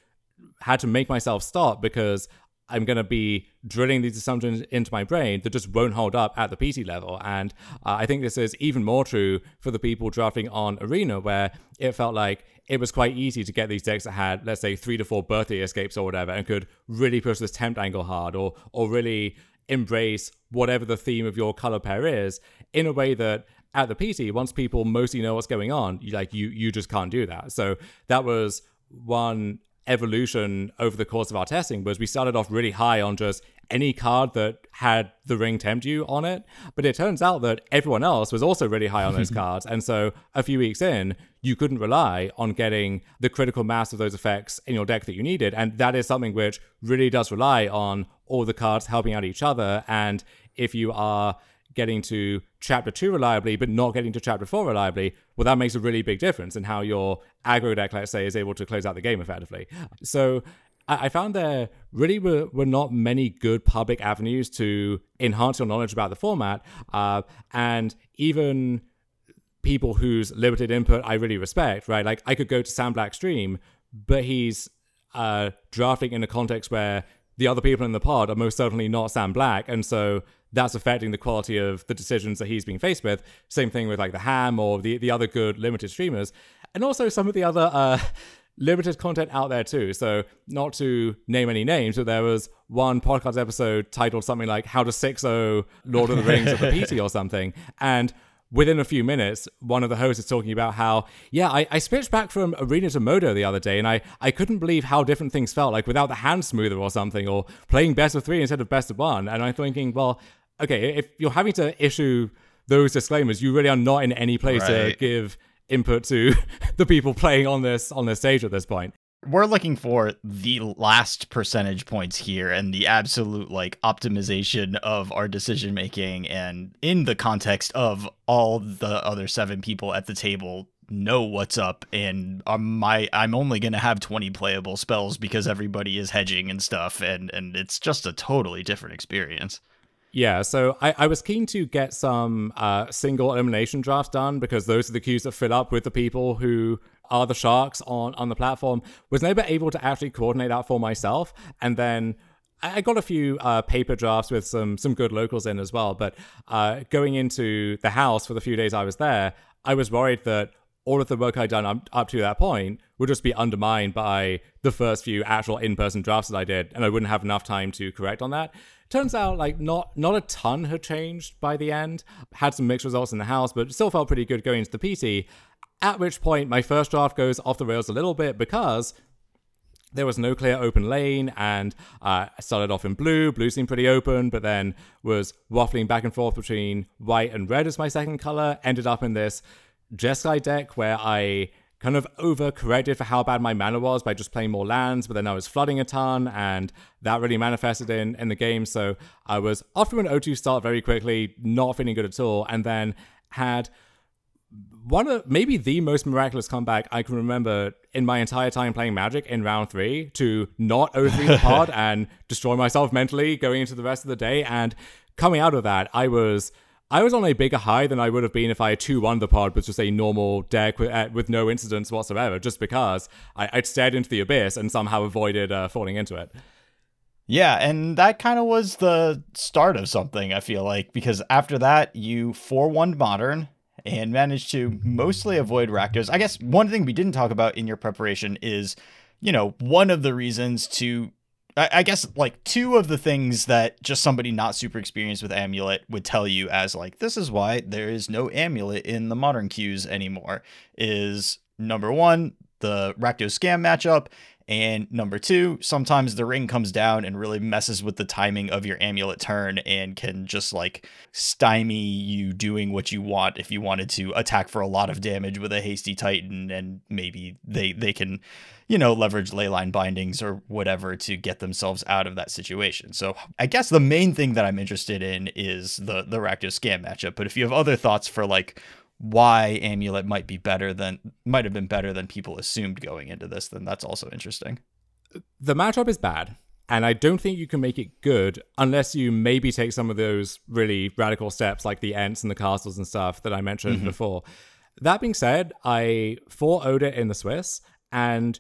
had to make myself stop because I'm going to be drilling these assumptions into my brain that just won't hold up at the P T level. And uh, I think this is even more true for the people drafting on Arena, where it felt like it was quite easy to get these decks that had, let's say, three to four birthday escapes or whatever, and could really push this tempt angle hard or or really embrace whatever the theme of your color pair is in a way that at the P T, once people mostly know what's going on, you, like you you just can't do that. So that was one evolution over the course of our testing, was we started off really high on just any card that had the ring tempt you on it, but it turns out that everyone else was also really high on those cards, and so a few weeks in you couldn't rely on getting the critical mass of those effects in your deck that you needed, and that is something which really does rely on all the cards helping out each other. And if you are getting to chapter two reliably but not getting to chapter four reliably, well, that makes a really big difference in how your aggro deck, let's say, is able to close out the game effectively. So I found there really were, were not many good public avenues to enhance your knowledge about the format, uh, and even people whose limited input I really respect, right? Like I could go to Sam Black's stream, but he's uh, drafting in a context where the other people in the pod are most certainly not Sam Black, and so that's affecting the quality of the decisions that he's being faced with. Same thing with like the Ham or the, the other good limited streamers. And also some of the other uh, limited content out there too. So not to name any names, but there was one podcast episode titled something like How to six oh Lord of the Rings at the P T or something. And within a few minutes, one of the hosts is talking about how, yeah, I, I switched back from Arena to Modo the other day, and I, I couldn't believe how different things felt, like without the hand smoother or something, or playing best of three instead of best of one. And I'm thinking, well, okay, if you're having to issue those disclaimers, you really are not in any place right. to give input to the people playing on this on this stage at this point. We're looking for the last percentage points here and the absolute like optimization of our decision making, and in the context of all the other seven people at the table know what's up, and my I'm only going to have twenty playable spells because everybody is hedging and stuff, and and it's just a totally different experience. Yeah, so I, I was keen to get some uh, single elimination drafts done, because those are the queues that fill up with the people who are the sharks on, on the platform. Was never able to actually coordinate that for myself. And then I got a few uh, paper drafts with some some good locals in as well. But uh, going into the house for the few days I was there, I was worried that all of the work I'd done up, up to that point would just be undermined by the first few actual in-person drafts that I did, and I wouldn't have enough time to correct on that. Turns out, like, not not a ton had changed by the end. Had some mixed results in the house, but still felt pretty good going into the P T. At which point, my first draft goes off the rails a little bit, because there was no clear open lane, and uh, I started off in blue. Blue seemed pretty open, but then was waffling back and forth between white and red as my second color. Ended up in this Jeskai deck where I kind of overcorrected for how bad my mana was by just playing more lands, but then I was flooding a ton, and that really manifested in, in the game. So I was off to an oh two start very quickly, not feeling good at all, and then had one of maybe the most miraculous comeback I can remember in my entire time playing Magic in round three, to not oh three the pod and destroy myself mentally going into the rest of the day. And coming out of that, I was... I was on a bigger high than I would have been if I had two one the pod with just a normal deck with, uh, with no incidents whatsoever, just because I, I'd stared into the abyss and somehow avoided uh, falling into it. Yeah, and that kind of was the start of something, I feel like, because after that, you four one Modern and managed to mostly avoid Rakdos. I guess one thing we didn't talk about in your preparation is, you know, one of the reasons to... I guess, like, two of the things that just somebody not super experienced with Amulet would tell you as, like, this is why there is no Amulet in the Modern queues anymore is, number one, the Rakdos Scam matchup, and number two, sometimes the ring comes down and really messes with the timing of your Amulet turn and can just, like, stymie you doing what you want if you wanted to attack for a lot of damage with a Hasty Titan, and maybe they, they can... you know, leverage Leyline Bindings or whatever to get themselves out of that situation. So I guess the main thing that I'm interested in is the, the Rakdos Scam matchup. But if you have other thoughts for like why Amulet might be better than, might have been better than people assumed going into this, then that's also interesting. The matchup is bad, and I don't think you can make it good unless you maybe take some of those really radical steps like the Ents and the castles and stuff that I mentioned mm-hmm. before. That being said, I four oh'd it in the Swiss, and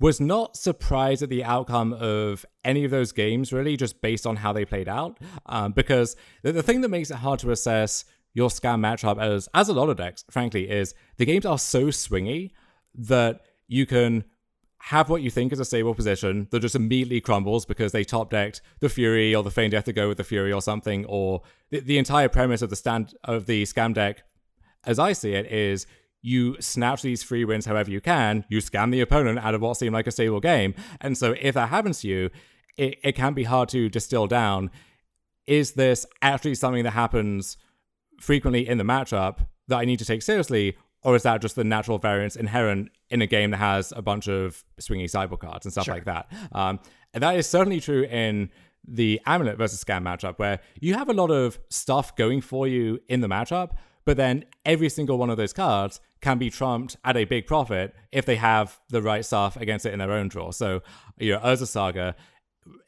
was not surprised at the outcome of any of those games, really, just based on how they played out. Um, because the, the thing that makes it hard to assess your Scam matchup, as, as a lot of decks, frankly, is the games are so swingy that you can have what you think is a stable position that just immediately crumbles because they top-decked the Fury or the Feign Death to go with the Fury or something, or the, the entire premise of the stand of the Scam deck, as I see it, is... you snatch these free wins however you can, you scam the opponent out of what seemed like a stable game. And so if that happens to you, it, it can be hard to distill down. Is this actually something that happens frequently in the matchup that I need to take seriously? Or is that just the natural variance inherent in a game that has a bunch of swingy sideboard cards and stuff sure. like that? Um, and that is certainly true in the Amulet versus Scam matchup, where you have a lot of stuff going for you in the matchup, but then every single one of those cards can be trumped at a big profit if they have the right stuff against it in their own draw. So, you know, Urza Saga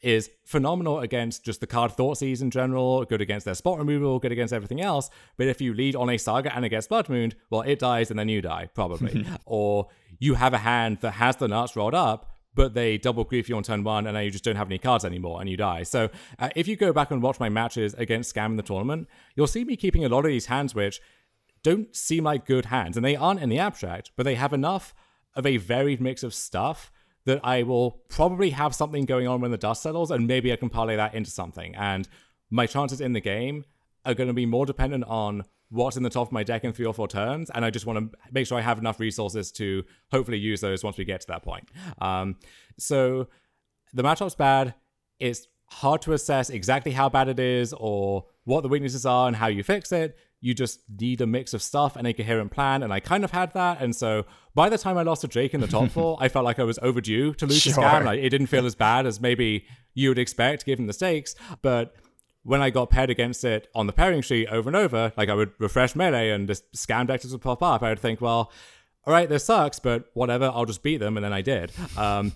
is phenomenal against just the card Thoughtseize in general, good against their spot removal, good against everything else. But if you lead on a Saga and against Blood Moon, well, it dies and then you die, probably. Or you have a hand that has the nuts rolled up, but they double grief you on turn one, and now you just don't have any cards anymore, and you die. So uh, if you go back and watch my matches against Scam in the tournament, you'll see me keeping a lot of these hands which don't seem like good hands, and they aren't in the abstract, but they have enough of a varied mix of stuff that I will probably have something going on when the dust settles, and maybe I can parlay that into something. And my chances in the game are going to be more dependent on what's in the top of my deck in three or four turns, and I just want to make sure I have enough resources to hopefully use those once we get to that point. Um, so the matchup's bad. It's hard to assess exactly how bad it is or what the weaknesses are and how you fix it. You just need a mix of stuff and a coherent plan, and I kind of had that. And so by the time I lost to Jake in the top four, I felt like I was overdue to lose sure. to Scam. Like, it didn't feel as bad as maybe you would expect given the stakes, but when I got paired against it on the pairing sheet over and over, like I would refresh Melee and this Scam deck would pop up. I would think, well, all right, this sucks, but whatever, I'll just beat them. And then I did. Um,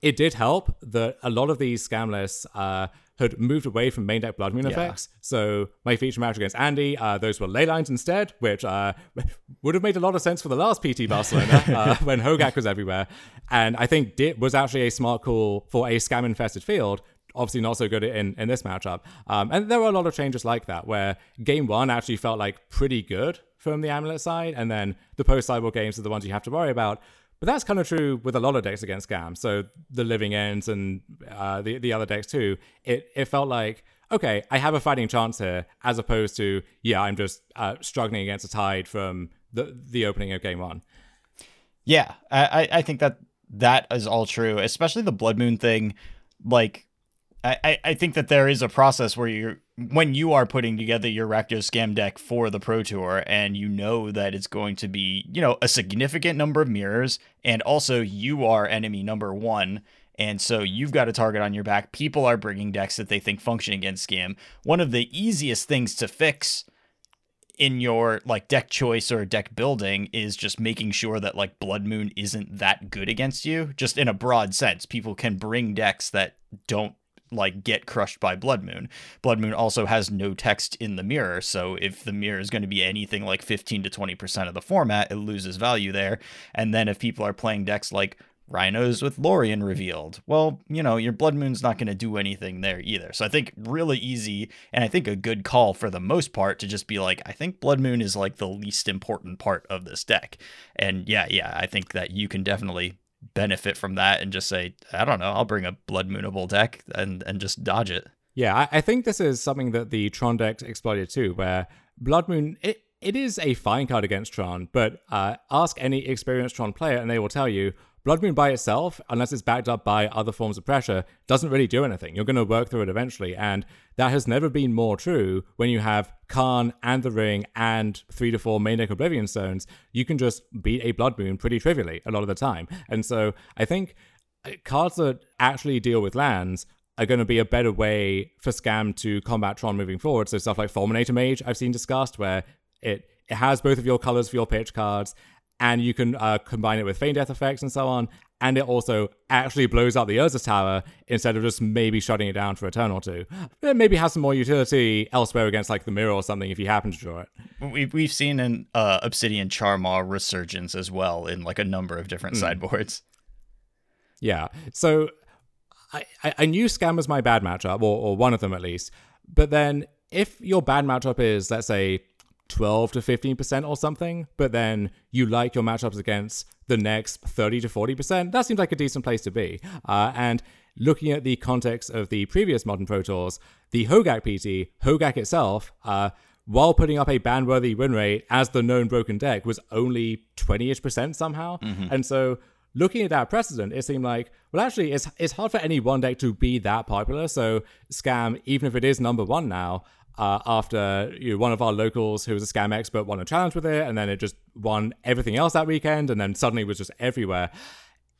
it did help that a lot of these Scam lists uh, had moved away from main deck Blood Moon yeah. effects. So my feature match against Andy, uh, those were Ley Lines instead, which uh, would have made a lot of sense for the last P T Barcelona uh, when Hogak was everywhere. And I think Dit was actually a smart call for a Scam infested field. Obviously not so good in, in this matchup. Um, and there were a lot of changes like that, where game one actually felt like pretty good from the Amulet side, and then the post-sideboard games are the ones you have to worry about. But that's kind of true with a lot of decks against Scam. So the Living Ends and uh, the, the other decks too, it, it felt like, okay, I have a fighting chance here, as opposed to, yeah, I'm just uh, struggling against a tide from the, the opening of game one. Yeah, I, I think that that is all true, especially the Blood Moon thing. Like, I, I think that there is a process where you're, when you are putting together your Rakdos Scam deck for the Pro Tour, and you know that it's going to be, you know, a significant number of mirrors, and also you are enemy number one, and so you've got a target on your back. People are bringing decks that they think function against Scam. One of the easiest things to fix in your like deck choice or deck building is just making sure that like Blood Moon isn't that good against you, just in a broad sense. People can bring decks that don't like get crushed by Blood Moon. Blood Moon also has no text in the mirror, so if the mirror is going to be anything like fifteen to twenty percent of the format, it loses value there. And then if people are playing decks like Rhinos with Lorien Revealed, well, you know, your Blood Moon's not going to do anything there either. So I think really easy, and I think a good call for the most part, to just be like, I think Blood Moon is like the least important part of this deck. And yeah, yeah, I think that you can definitely benefit from that and just say, I don't know, I'll bring a Blood Moonable deck and and just dodge it. Yeah, I, I think this is something that the Tron decks exploited too, where Blood Moon, it, it is a fine card against Tron, but uh, ask any experienced Tron player and they will tell you, Blood Moon by itself, unless it's backed up by other forms of pressure, doesn't really do anything. You're going to work through it eventually, and that has never been more true when you have Karn and the Ring and three to four main deck Oblivion Stones. You can just beat a Blood Moon pretty trivially a lot of the time. And so I think cards that actually deal with lands are going to be a better way for Scam to combat Tron moving forward. So stuff like Fulminator Mage I've seen discussed, where it, it has both of your colors for your pitch cards, and you can uh, combine it with Feign Death effects and so on, and it also actually blows up the Urza Tower instead of just maybe shutting it down for a turn or two. It maybe has some more utility elsewhere against like the mirror or something if you happen to draw it. We've, we've seen an uh, Obsidian Charmaw resurgence as well in like a number of different mm. sideboards. Yeah, so I, I, I knew Scam was my bad matchup, or, or one of them at least, but then if your bad matchup is, let's say, twelve to fifteen percent or something, but then you like your matchups against the next thirty to forty percent, that seems like a decent place to be. Uh, and looking at the context of the previous Modern Pro Tours, the Hogak P T, Hogak itself, uh, while putting up a ban-worthy win rate as the known broken deck, was only twenty-ish percent somehow. Mm-hmm. And so looking at that precedent, it seemed like, well, actually, it's it's hard for any one deck to be that popular. So Scam, even if it is number one now, Uh, after you know, one of our locals who was a Scam expert won a challenge with it, and then it just won everything else that weekend, and then suddenly was just everywhere.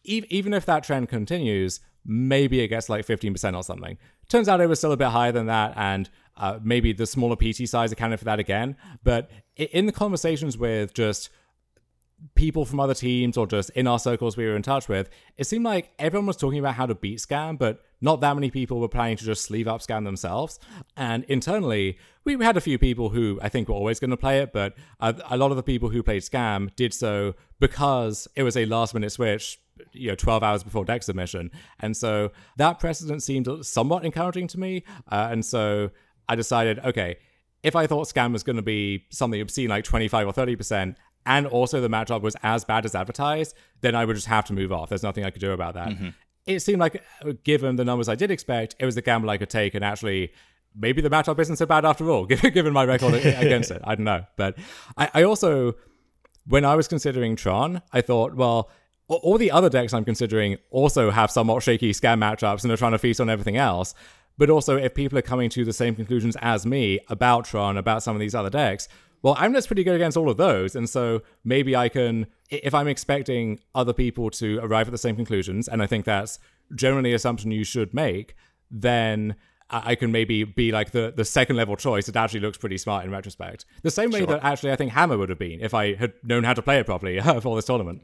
E- even if that trend continues, maybe it gets like fifteen percent or something. Turns out it was still a bit higher than that, and uh, maybe the smaller P T size accounted for that again. But in the conversations with just people from other teams, or just in our circles we were in touch with, it seemed like everyone was talking about how to beat Scam, but not that many people were planning to just sleeve up Scam themselves. And internally, we had a few people who I think were always going to play it, but a lot of the people who played Scam did so because it was a last-minute switch, you know, twelve hours before deck submission. And so that precedent seemed somewhat encouraging to me. Uh, and so I decided, okay, if I thought Scam was going to be something obscene like twenty-five or thirty percent, and also the matchup was as bad as advertised, then I would just have to move off. There's nothing I could do about that. Mm-hmm. It seemed like, given the numbers I did expect, it was a gamble I could take, and actually, maybe the matchup isn't so bad after all, given my record against it. I don't know. But I, I also, when I was considering Tron, I thought, well, all the other decks I'm considering also have somewhat shaky scam matchups and are trying to feast on everything else. But also, if people are coming to the same conclusions as me about Tron, about some of these other decks, well, Amulet's pretty good against all of those. And so maybe I can, if I'm expecting other people to arrive at the same conclusions, and I think that's generally an assumption you should make, then I can maybe be like the, the second level choice that actually looks pretty smart in retrospect. The same way sure. that actually I think Hammer would have been if I had known how to play it properly for this tournament.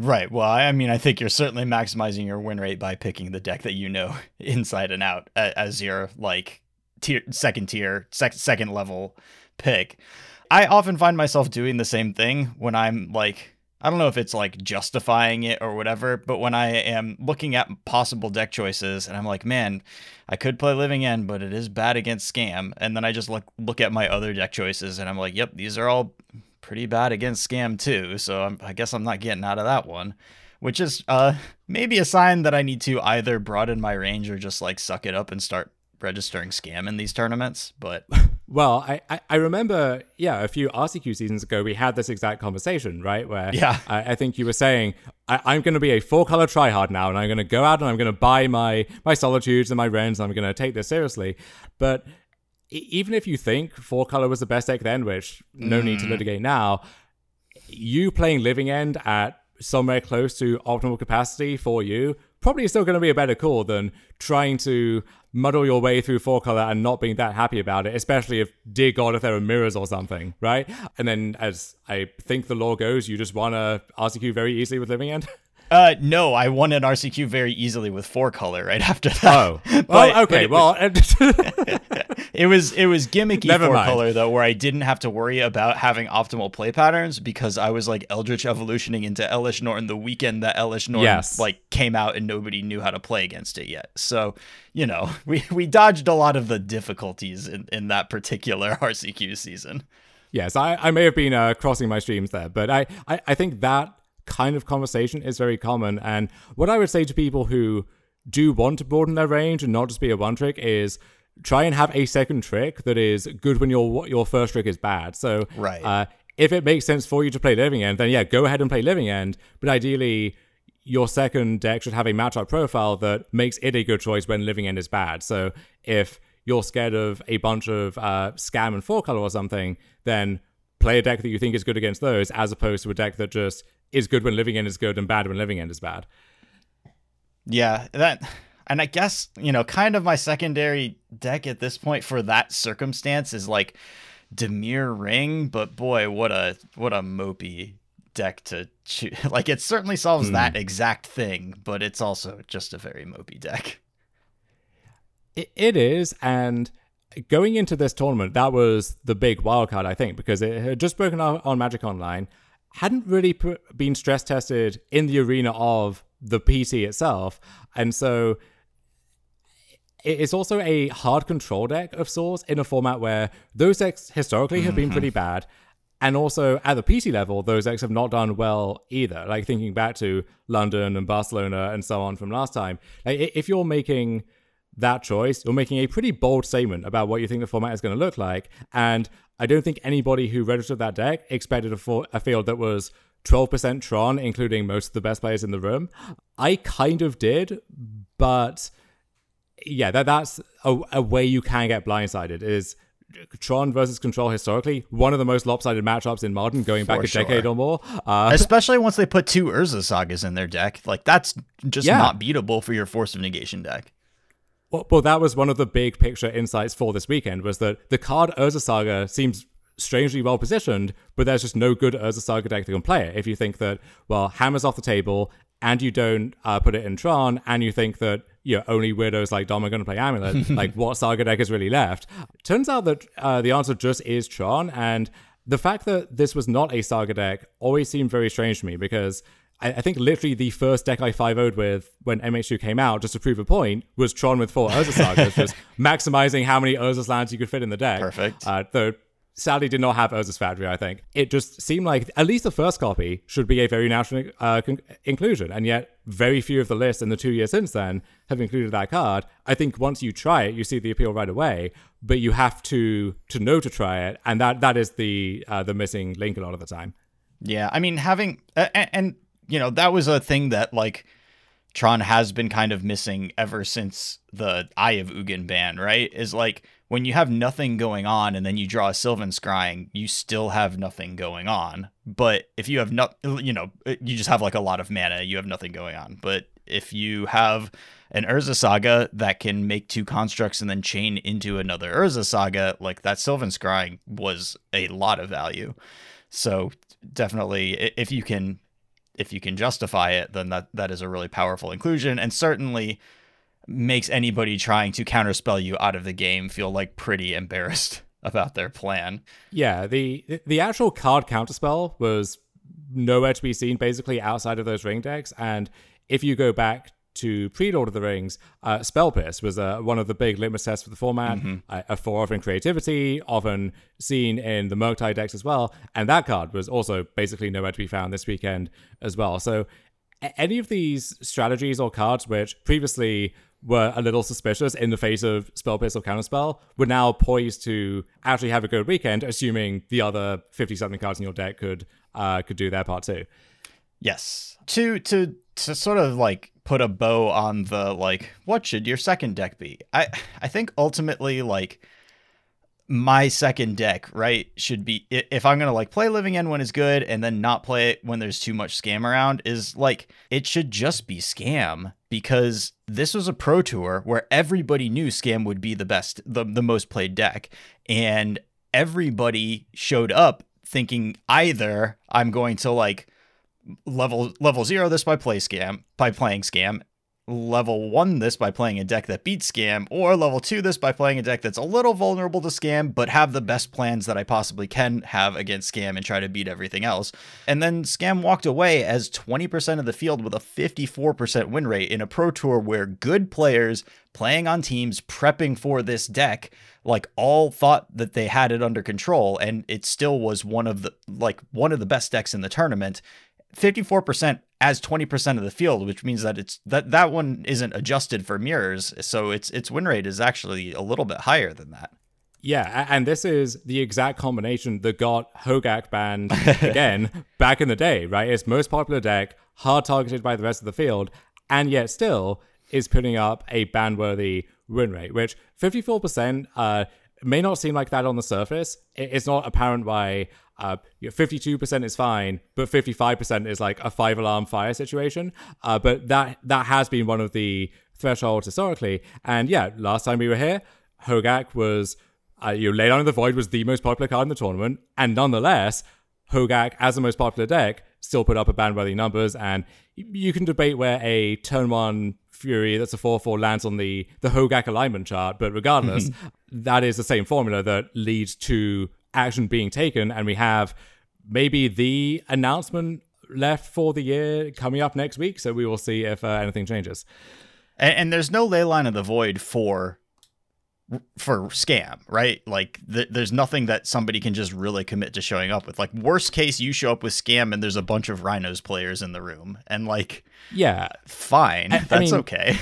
Right. Well, I mean, I think you're certainly maximizing your win rate by picking the deck that you know inside and out as your like tier, second tier, sec- second level pick. I often find myself doing the same thing when I'm like, I don't know if it's like justifying it or whatever, but when I am looking at possible deck choices and I'm like, man, I could play Living End, but it is bad against Scam. And then I just look, look at my other deck choices and I'm like, yep, these are all pretty bad against Scam too. So I'm, I guess I'm not getting out of that one, which is uh, maybe a sign that I need to either broaden my range or just like suck it up and start registering Scam in these tournaments. But well, I, I, I remember, yeah, a few R C Q seasons ago, we had this exact conversation, right? Where yeah. I, I think you were saying, I, I'm going to be a four-color tryhard now, and I'm going to go out and I'm going to buy my, my Solitudes and my Rends, and I'm going to take this seriously. But even if you think four-color was the best deck then, which no mm. need to litigate now, you playing Living End at somewhere close to optimal capacity for you probably is still going to be a better call than trying to muddle your way through four color and not being that happy about it, especially if, dear God, if there are mirrors or something, right? And then, as I think the law goes, you just won a R C Q very easily with Living End? Uh, no, I won an R C Q very easily with four color right after that. Oh, well, but, okay, well... It was it was gimmicky Never four mind. Color though, where I didn't have to worry about having optimal play patterns because I was like Eldritch Evolutioning into Elishnorn the weekend that Elishnorn yes. like came out and nobody knew how to play against it yet. So, you know, we, we dodged a lot of the difficulties in, in that particular R C Q season. Yes, I, I may have been uh, crossing my streams there, but I, I, I think that kind of conversation is very common. And what I would say to people who do want to broaden their range and not just be a one trick is try and have a second trick that is good when your your first trick is bad. So right. uh, if it makes sense for you to play Living End, then yeah, go ahead and play Living End. But ideally, your second deck should have a matchup profile that makes it a good choice when Living End is bad. So if you're scared of a bunch of uh, Scam and four-color or something, then play a deck that you think is good against those, as opposed to a deck that just is good when Living End is good and bad when Living End is bad. Yeah, that... And I guess, you know, kind of my secondary deck at this point for that circumstance is like Demir Ring, but boy, what a what a mopey deck to choose. Like, it certainly solves mm. that exact thing, but it's also just a very mopey deck. It, it is, and going into this tournament, that was the big wildcard, I think, because it had just broken out on Magic Online, hadn't really pr- been stress tested in the arena of the P C itself, and so it's also a hard control deck of sorts in a format where those decks historically have mm-hmm. been pretty bad. And also at the P C level, those decks have not done well either. Like thinking back to London and Barcelona and so on from last time. Like if you're making that choice, you're making a pretty bold statement about what you think the format is going to look like. And I don't think anybody who registered that deck expected a, for- a field that was twelve percent Tron, including most of the best players in the room. I kind of did, but... Yeah, that that's a, a way you can get blindsided is Tron versus Control historically, one of the most lopsided matchups in Modern going For back a sure. decade or more. Uh, Especially once they put two Urza Sagas in their deck. Like, that's just yeah. not beatable for your Force of Negation deck. Well, well, that was one of the big picture insights for this weekend, was that the card Urza Saga seems strangely well positioned, but there's just no good Urza Saga deck that can play it. If you think that, well, Hammer's off the table, and you don't uh, put it in Tron, and you think that you know, only weirdos like Dom are going to play Amulet, like what Saga deck is really left? Turns out that uh, the answer just is Tron, and the fact that this was not a Saga deck always seemed very strange to me, because I, I think literally the first deck I five oh'd with when M H two came out, just to prove a point, was Tron with four Urza Sagas, just maximizing how many Urza's lands you could fit in the deck. Perfect. Uh, though sadly did not have Urza's Foundry, I think. It just seemed like at least the first copy should be a very natural uh, con- inclusion, and yet very few of the lists in the two years since then have included that card. I think once you try it, you see the appeal right away, but you have to to know to try it, and that that is the uh, the missing link a lot of the time. Yeah, I mean, having... Uh, and, and, you know, that was a thing that, like, Tron has been kind of missing ever since the Eye of Ugin ban, right? Is, like, when you have nothing going on and then you draw a Sylvan Scrying, you still have nothing going on. But if you have not, you know, you just have like a lot of mana, you have nothing going on. But if you have an Urza Saga that can make two constructs and then chain into another Urza Saga, like that Sylvan Scrying was a lot of value. So definitely, if you can, if you can justify it, then that, that is a really powerful inclusion. And certainly makes anybody trying to counterspell you out of the game feel like pretty embarrassed about their plan. Yeah, the the actual card counterspell was nowhere to be seen basically outside of those ring decks. And if you go back to pre-Lord of the Rings, uh, Spell Piss was uh, one of the big litmus tests for the format, mm-hmm. uh, a four-off in creativity, often seen in the Murktide decks as well. And that card was also basically nowhere to be found this weekend as well. So any of these strategies or cards which previously were a little suspicious in the face of Spell Piss or Counterspell were now poised to actually have a good weekend, assuming the other fifty-something cards in your deck could uh, could do their part too. Yes. To to to sort of like put a bow on the like, what should your second deck be? I I think ultimately like my second deck, right, should be, if I'm going to like play Living End when it's good and then not play it when there's too much Scam around, is like, it should just be Scam, because this was a pro tour where everybody knew Scam would be the best, the, the most played deck. And everybody showed up thinking either I'm going to like level, level zero this by play Scam, by playing Scam, level one this by playing a deck that beats Scam, or level two this by playing a deck that's a little vulnerable to Scam but have the best plans that I possibly can have against Scam and try to beat everything else. And then Scam walked away as twenty percent of the field with a fifty-four percent win rate in a pro tour where good players playing on teams prepping for this deck like all thought that they had it under control, and it still was one of the like one of the best decks in the tournament. fifty-four percent as twenty percent of the field, which means that it's that that one isn't adjusted for mirrors, so its its win rate is actually a little bit higher than that. Yeah, and this is the exact combination that got Hogak banned again back in the day, right? Its most popular deck, hard targeted by the rest of the field, and yet still is putting up a ban-worthy win rate, which fifty-four percent uh, may not seem like that on the surface. It's not apparent why. Uh, fifty-two percent is fine, but fifty-five percent is like a five alarm fire situation. Uh, but that that has been one of the thresholds historically. And yeah, last time we were here, Hogak was, uh, you know, Ley Line of the Void was the most popular card in the tournament. And nonetheless, Hogak, as the most popular deck, still put up a ban-worthy numbers. And you can debate where a turn one Fury that's a four four lands on the, the Hogak alignment chart. But regardless, that is the same formula that leads to action being taken, and we have maybe the announcement left for the year coming up next week, so we will see if uh, anything changes. And, and there's no Ley Line of the Void for for Scam, right? Like th- there's nothing that somebody can just really commit to showing up with. Like worst case, you show up with Scam and there's a bunch of Rhinos players in the room, and like yeah, fine, I, that's I mean, okay.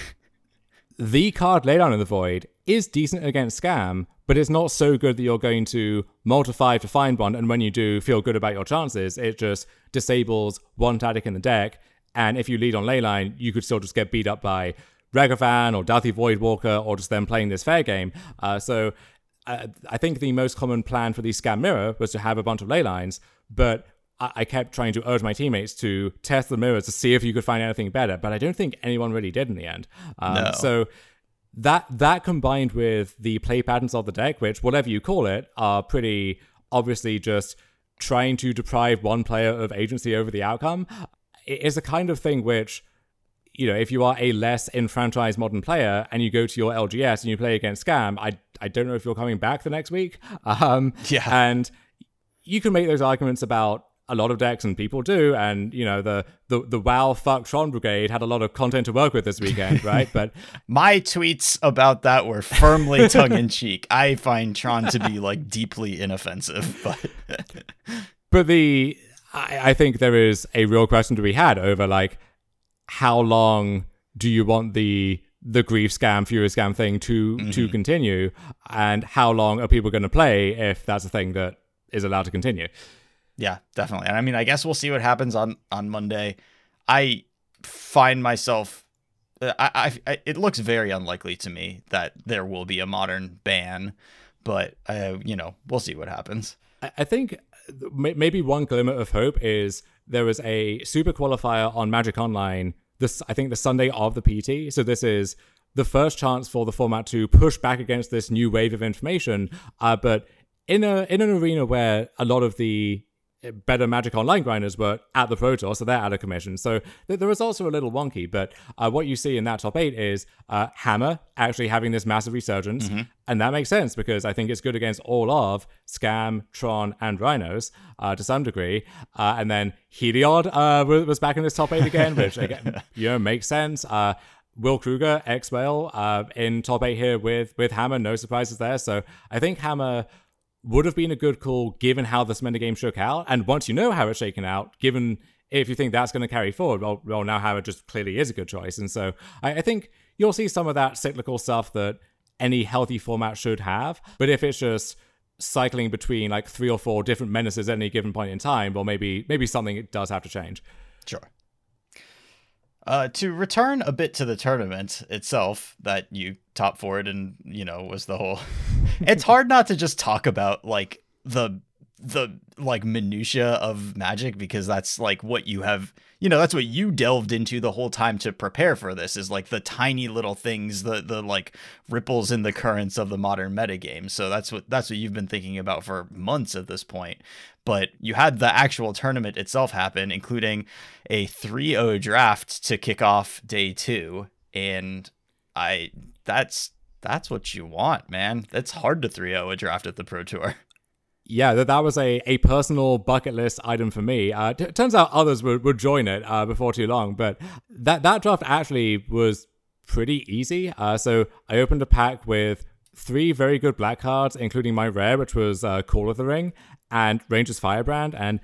The card Ley Line of the Void is decent against Scam, but it's not so good that you're going to multiply to find one, and when you do feel good about your chances, it just disables one tactic in the deck, and if you lead on Leyline, you could still just get beat up by Regavan or Dauthi Voidwalker or just them playing this fair game. Uh, so uh, I think the most common plan for the Scam mirror was to have a bunch of Leylines, but I-, I kept trying to urge my teammates to test the mirrors to see if you could find anything better, but I don't think anyone really did in the end. Um, no. So... That that combined with the play patterns of the deck, which, whatever you call it, are pretty obviously just trying to deprive one player of agency over the outcome, is the kind of thing which, you know, if you are a less enfranchised modern player and you go to your L G S and you play against Scam, I, I don't know if you're coming back the next week. Um, yeah. And you can make those arguments about a lot of decks and people do, and you know the the the WoW fuck Tron brigade had a lot of content to work with this weekend, right? But my tweets about that were firmly tongue in cheek. I find Tron to be like deeply inoffensive, but but the I, I think there is a real question to be had over like how long do you want the the grief scam, fury scam thing to mm-hmm. to continue, and how long are people going to play if that's a thing that is allowed to continue? Yeah, definitely. And I mean, I guess we'll see what happens on, on Monday. I find myself... I, I, I it looks very unlikely to me that there will be a modern ban, but, uh, you know, we'll see what happens. I, I think maybe one glimmer of hope is there was a super qualifier on Magic Online, this I think the Sunday of the P T. So this is the first chance for the format to push back against this new wave of information. Uh, but in a in an arena where a lot of the better Magic Online grinders were at the Pro Tour, so they're out of commission. So the, the results are a little wonky, but uh, what you see in that top eight is uh, Hammer actually having this massive resurgence, mm-hmm. and that makes sense because I think it's good against all of Scam, Tron, and Rhinos uh, to some degree. Uh, and then Heliod uh, was back in this top eight again, which again, you know, makes sense. Uh, Will Kruger, X-Whale, uh, in top eight here with, with Hammer, no surprises there. So I think Hammer would have been a good call given how this metagame shook out. And once you know how it's shaken out, given if you think that's going to carry forward, well, well now Hammer just clearly is a good choice. And so I, I think you'll see some of that cyclical stuff that any healthy format should have. But if it's just cycling between like three or four different menaces at any given point in time, well, maybe maybe something does have to change. Sure. Uh, to return a bit to the tournament itself that you top forward and, you know, was the whole... It's hard not to just talk about, like, the, the like, minutia of Magic, because that's, like, what you have... You know, that's what you delved into the whole time to prepare for this, is, like, the tiny little things, the, the like, ripples in the currents of the modern metagame. So that's what that's what you've been thinking about for months at this point. But you had the actual tournament itself happen, including a three oh draft to kick off day two. And I that's that's what you want, man. It's hard to three oh a draft at the Pro Tour. Yeah, that that was a, a personal bucket list item for me. Uh, t- turns out others would, would join it uh, before too long, but that, that draft actually was pretty easy. Uh, so I opened a pack with three very good black cards, including my rare, which was uh, Call of the Ring, and Ranger's Firebrand. And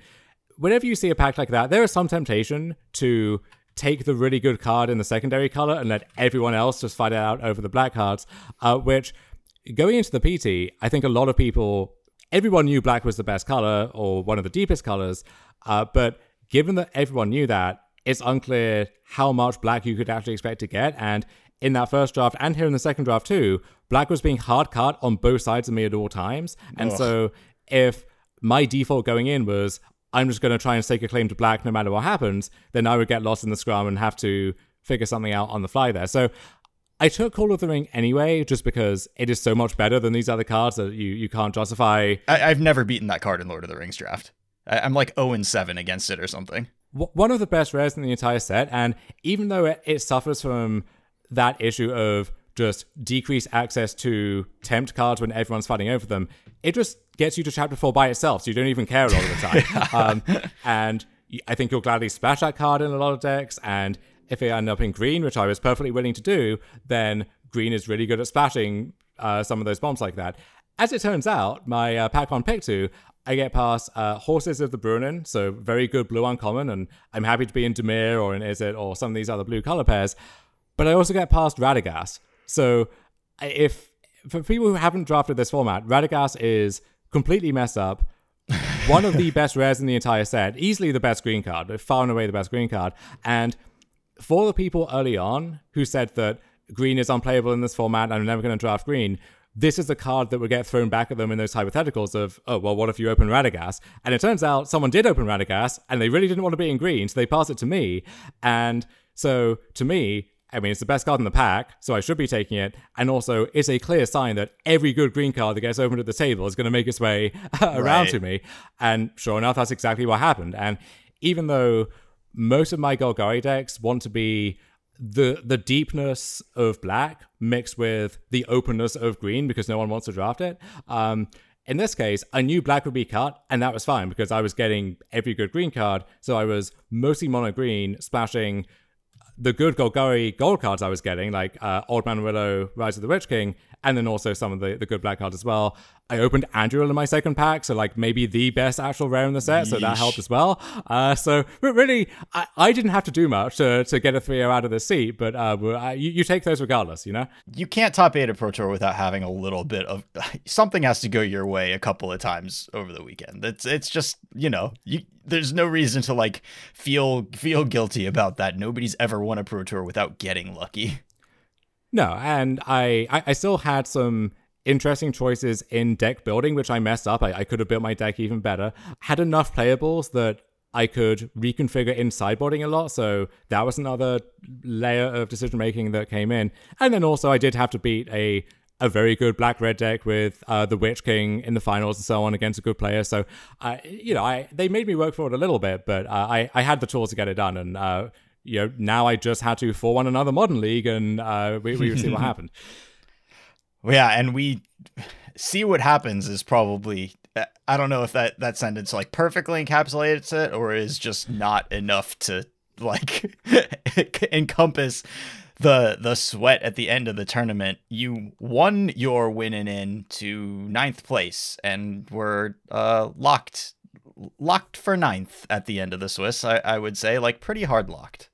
whenever you see a pack like that, there is some temptation to take the really good card in the secondary color and let everyone else just fight it out over the black cards, uh, which, going into the P T, I think a lot of people... Everyone knew black was the best color or one of the deepest colors, uh, but given that everyone knew that, it's unclear how much black you could actually expect to get. And in that first draft and here in the second draft too, black was being hard cut on both sides of me at all times. And Ugh. so if my default going in was, I'm just going to try and stake a claim to black no matter what happens, then I would get lost in the scrum and have to figure something out on the fly there. So I took Call of the Ring anyway, just because it is so much better than these other cards that you, you can't justify. I, I've never beaten that card in Lord of the Rings draft. I, I'm like oh and seven against it or something. W- one of the best rares in the entire set, and even though it, it suffers from that issue of just decreased access to tempt cards when everyone's fighting over them, it just gets you to chapter four by itself, so you don't even care a lot of the time. um, and I think you'll gladly splash that card in a lot of decks, and if they end up in green, which I was perfectly willing to do, then green is really good at splashing uh, some of those bombs like that. As it turns out, my uh, pack on pick two, I get past uh, Horses of the Bruinen, so very good blue uncommon, and I'm happy to be in Dimir or in Izzet or some of these other blue color pairs. But I also get past Radagast. So if for people who haven't drafted this format, Radagast is completely messed up. One of the best rares in the entire set, easily the best green card, but far and away the best green card. And for the people early on who said that green is unplayable in this format and I'm never going to draft green, this is the card that would get thrown back at them in those hypotheticals of, oh, well, what if you open Radagast? And it turns out someone did open Radagast and they really didn't want to be in green, so they passed it to me. And so to me, I mean, it's the best card in the pack, so I should be taking it. And also, it's a clear sign that every good green card that gets opened at the table is going to make its way around right. to me. And sure enough, that's exactly what happened. And even though most of my Golgari decks want to be the the deepness of black mixed with the openness of green because no one wants to draft it, Um, In this case, I knew black would be cut, and that was fine because I was getting every good green card, so I was mostly mono-green, splashing the good Golgari gold cards I was getting, like uh, Old Man Willow, Rise of the Witch King, and then also some of the, the good black cards as well. I opened Anduril in my second pack, so like maybe the best actual rare in the set, Yeesh. So that helped as well. Uh, so really, I, I didn't have to do much to, to get a three oh out of the seat, but uh, you, you take those regardless, you know? You can't top eight at Pro Tour without having a little bit of... Something has to go your way a couple of times over the weekend. It's it's just, you know, you, there's no reason to like feel feel guilty about that. Nobody's ever won a Pro Tour without getting lucky. No, and I, I, I still had some... interesting choices in deck building, which I messed up. I, I could have built my deck even better. Had enough playables that I could reconfigure in sideboarding a lot, so that was another layer of decision making that came in. And then also I did have to beat a a very good black-red deck with uh, the Witch King in the finals and so on against a good player. So, uh, you know, I they made me work for it a little bit, but uh, I, I had the tools to get it done. And, uh, you know, now I just had to four one another Modern League, and uh, we, we would see what happened. Yeah, and we see what happens is probably, I don't know if that, that sentence like perfectly encapsulates it or is just not enough to like encompass the the sweat at the end of the tournament. You won your winning in to ninth place and were uh, locked locked for ninth at the end of the Swiss, I, I would say, like pretty hard locked.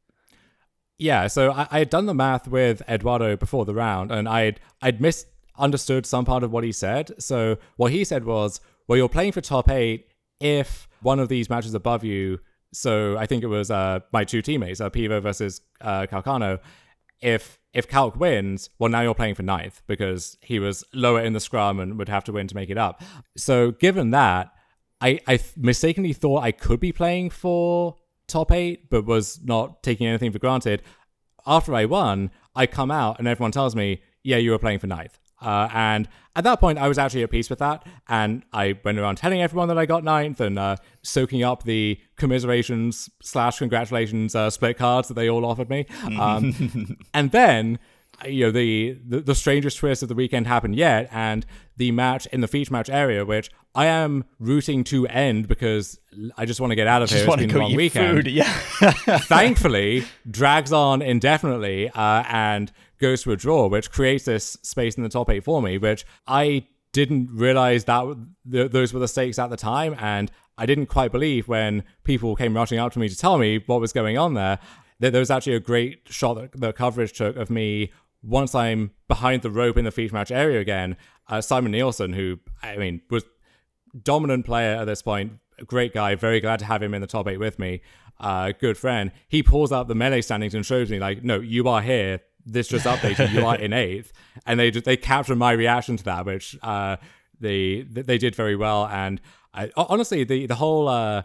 Yeah, so I, I had done the math with Eduardo before the round, and I'd I'd missed... understood some part of what he said. So what he said was, well, you're playing for top eight if one of these matches above you, so I think it was uh my two teammates, uh, Pivo versus uh Calcano, if if Calc wins, well, now you're playing for ninth because he was lower in the scrum and would have to win to make it up. So given that, I, I mistakenly thought I could be playing for top eight but was not taking anything for granted. After I won, I come out and everyone tells me, yeah, you were playing for ninth. Uh, and at that point, I was actually at peace with that, and I went around telling everyone that I got ninth and uh, soaking up the commiserations slash congratulations uh, split cards that they all offered me. Um, and then, you know, the, the the strangest twist of the weekend happened yet, and the match in the feature match area, which I am rooting to end because I just want to get out of here. Just it's been a long weekend. Food, yeah. Thankfully, drags on indefinitely uh, and goes to a draw, which creates this space in the top eight for me, which I didn't realize that th- those were the stakes at the time, and I didn't quite believe when people came rushing up to me to tell me what was going on there. That there was actually a great shot that the coverage took of me once I'm behind the rope in the feature match area again. Uh, Simon Nielsen, who I mean was dominant player at this point, great guy, very glad to have him in the top eight with me, uh, good friend. He pulls up the melee standings and shows me, like, no, you are here. This just updated. You are in eighth, and they they captured my reaction to that, which uh, they they did very well. And I, honestly, the the whole uh,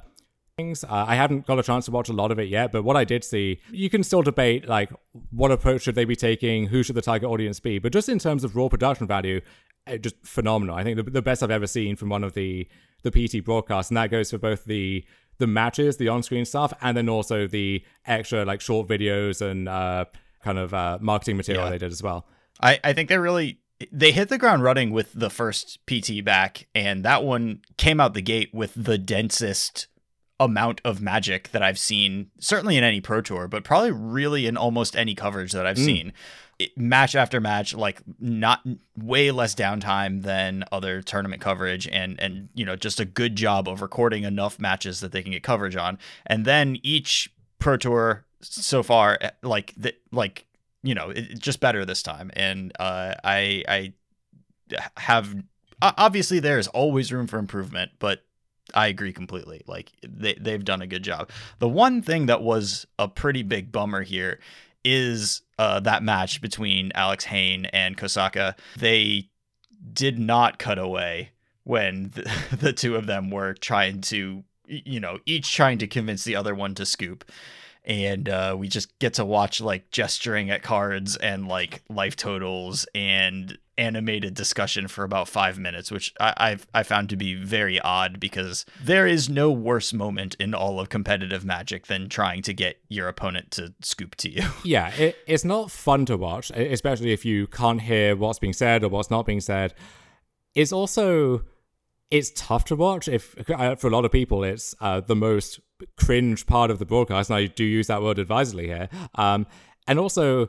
things uh, I haven't got a chance to watch a lot of it yet. But what I did see, you can still debate like what approach should they be taking, who should the target audience be, but just in terms of raw production value, it just phenomenal. I think the, the best I've ever seen from one of the the P T broadcasts, and that goes for both the. the matches, the on-screen stuff, and then also the extra like short videos and uh, kind of uh, marketing material yeah. they did as well. I, I think they really, they hit the ground running with the first P T back, and that one came out the gate with the densest amount of magic that I've seen, certainly in any Pro Tour, but probably really in almost any coverage that I've mm. seen. It, match after match, like not way less downtime than other tournament coverage, and and you know, just a good job of recording enough matches that they can get coverage on. And then each Pro Tour so far, like the, like you know, it, just better this time. And uh, I I have obviously there's always room for improvement, but I agree completely. Like they they've done a good job. The one thing that was a pretty big bummer here is uh, that match between Alex Hain and Kosaka. They did not cut away when the, the two of them were trying to, you know, each trying to convince the other one to scoop. And uh, we just get to watch like gesturing at cards and like life totals and animated discussion for about five minutes, which I, I've I found to be very odd because there is no worse moment in all of competitive Magic than trying to get your opponent to scoop to you. Yeah, it, it's not fun to watch, especially if you can't hear what's being said or what's not being said. It's also it's tough to watch. If for a lot of people, it's uh, the most cringe part of the broadcast, and I do use that word advisedly here. Um, and also,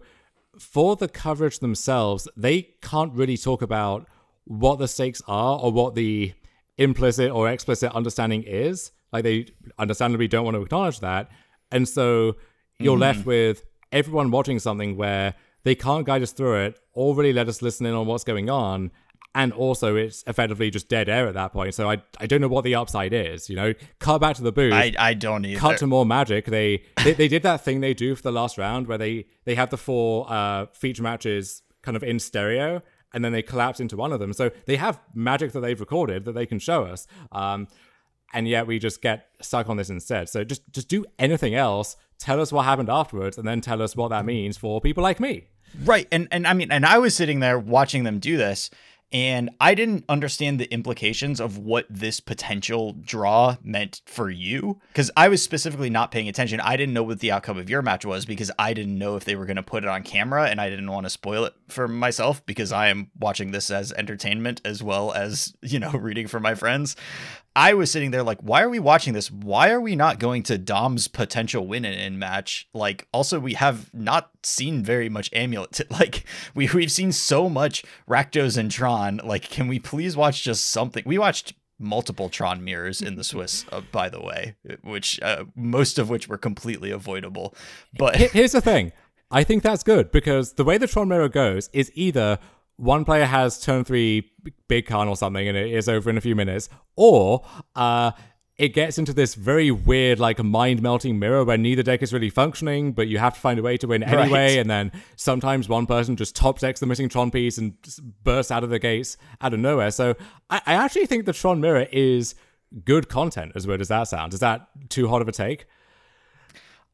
for the coverage themselves, they can't really talk about what the stakes are or what the implicit or explicit understanding is. Like, they understandably don't want to acknowledge that. And so you're mm. left with everyone watching something where they can't guide us through it or really let us listen in on what's going on. And also, it's effectively just dead air at that point. So I I don't know what the upside is, you know? Cut back to the booth. I, I don't either. Cut to more magic. They they, they did that thing they do for the last round where they, they have the four uh, feature matches kind of in stereo, and then they collapse into one of them. So they have magic that they've recorded that they can show us. Um, and yet we just get stuck on this instead. So just, just do anything else. Tell us what happened afterwards, and then tell us what that means for people like me. Right. And and I mean, and I was sitting there watching them do this, and I didn't understand the implications of what this potential draw meant for you, because I was specifically not paying attention. I didn't know what the outcome of your match was because I didn't know if they were going to put it on camera, and I didn't want to spoil it for myself because I am watching this as entertainment as well as, you know, reading for my friends. I was sitting there like, why are we watching this? Why are we not going to Dom's potential win in match? Like, also, we have not seen very much Amulet. Like, we, we've seen so much Rakdos and Tron. Like, can we please watch just something? We watched multiple Tron mirrors in the Swiss, uh, by the way, which uh, most of which were completely avoidable. But here's the thing. I think that's good because the way the Tron mirror goes is either one player has turn three big Karn or something, and it is over in a few minutes. Or uh, it gets into this very weird, like, mind-melting mirror where neither deck is really functioning, but you have to find a way to win anyway. Right. And then sometimes one person just top decks the missing Tron piece and bursts out of the gates out of nowhere. So I, I actually think the Tron mirror is good content, as weird as that sounds. Is that too hot of a take?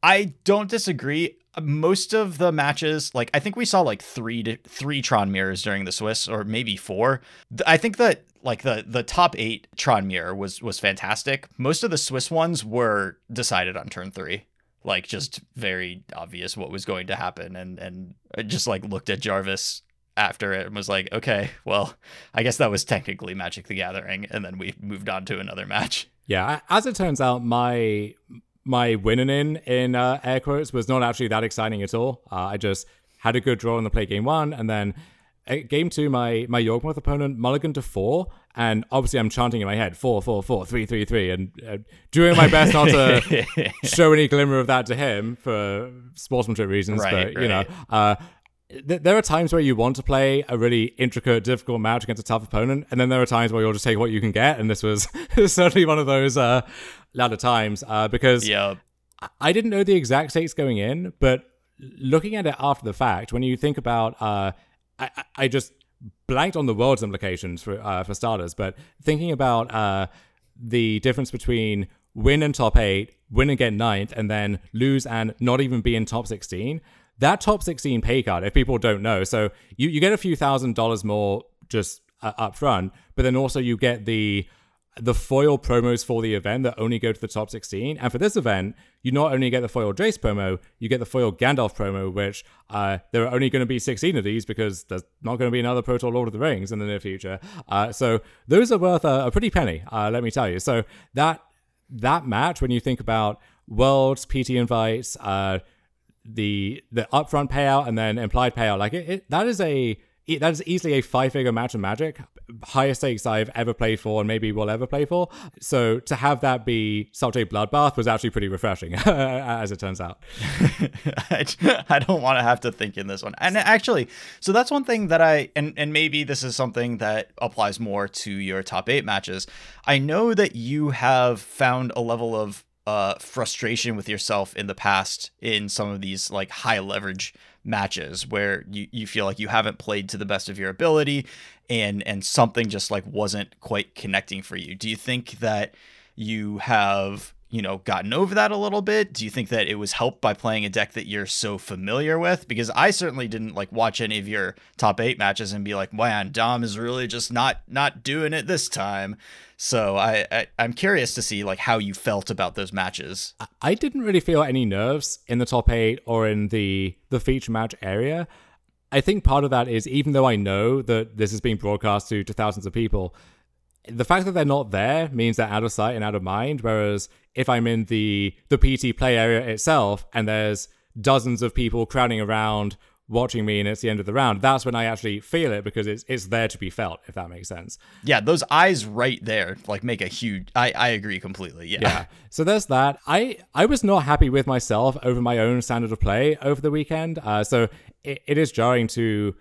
I don't disagree. Most of the matches, like, I think we saw like three to, three Tron mirrors during the Swiss, or maybe four. I think that like the the top eight Tron mirror was was fantastic. Most of the Swiss ones were decided on turn three, like just very obvious what was going to happen, and and I just like looked at Jarvis after it and was like, okay, well, I guess that was technically Magic the Gathering, and then we moved on to another match. Yeah, as it turns out, my. My winning in, in uh, air quotes, was not actually that exciting at all. Uh, I just had a good draw in the play game one, and then at game two, my my Yorkmouth opponent mulliganed to four, and obviously I'm chanting in my head, four, four, four, three, three, three, and uh, doing my best not to show any glimmer of that to him for sportsmanship reasons, right, but, right. you know... Uh, There are times where you want to play a really intricate, difficult match against a tough opponent, and then there are times where you'll just take what you can get, and this was certainly one of those uh, latter times, uh, because yep. I didn't know the exact stakes going in, but looking at it after the fact, when you think about, uh, I, I just blanked on the world's implications for, uh, for starters, but thinking about uh, the difference between win and top eight, win and get ninth, and then lose and not even be in top sixteen, that top sixteen pay card, if people don't know, so you, you get a few thousand dollars more just uh, up front, but then also you get the the foil promos for the event that only go to the top sixteen. And for this event, you not only get the foil Jace promo, you get the foil Gandalf promo, which uh, there are only going to be sixteen of these because there's not going to be another Pro Tour Lord of the Rings in the near future. Uh, so those are worth a, a pretty penny, uh, let me tell you. So that, that match, when you think about Worlds, P T invites, uh, the the upfront payout and then implied payout, like it, it that is a it, that is easily a five figure match of Magic, highest stakes I've ever played for and maybe will ever play for. So to have that be such a bloodbath was actually pretty refreshing, as it turns out. I, I don't want to have to think in this one. And actually, so that's one thing that I and and maybe this is something that applies more to your top eight matches. I know that you have found a level of Uh, frustration with yourself in the past in some of these like high leverage matches where you, you feel like you haven't played to the best of your ability and and something just like wasn't quite connecting for you. Do you think that you have, you know, gotten over that a little bit? Do you think that it was helped by playing a deck that you're so familiar with? Because I certainly didn't like watch any of your top eight matches and be like, man, Dom is really just not not doing it this time. So I, I, I'm curious to see like how you felt about those matches. I didn't really feel any nerves in the top eight or in the, the feature match area. I think part of that is even though I know that this is being broadcast to, to thousands of people, the fact that they're not there means they're out of sight and out of mind, whereas if I'm in the the P T play area itself and there's dozens of people crowding around watching me and it's the end of the round, that's when I actually feel it, because it's it's there to be felt, if that makes sense. Yeah, those eyes right there like make a huge... I, I agree completely, yeah. yeah. So there's that. I, I was not happy with myself over my own standard of play over the weekend, uh, so it, it is jarring to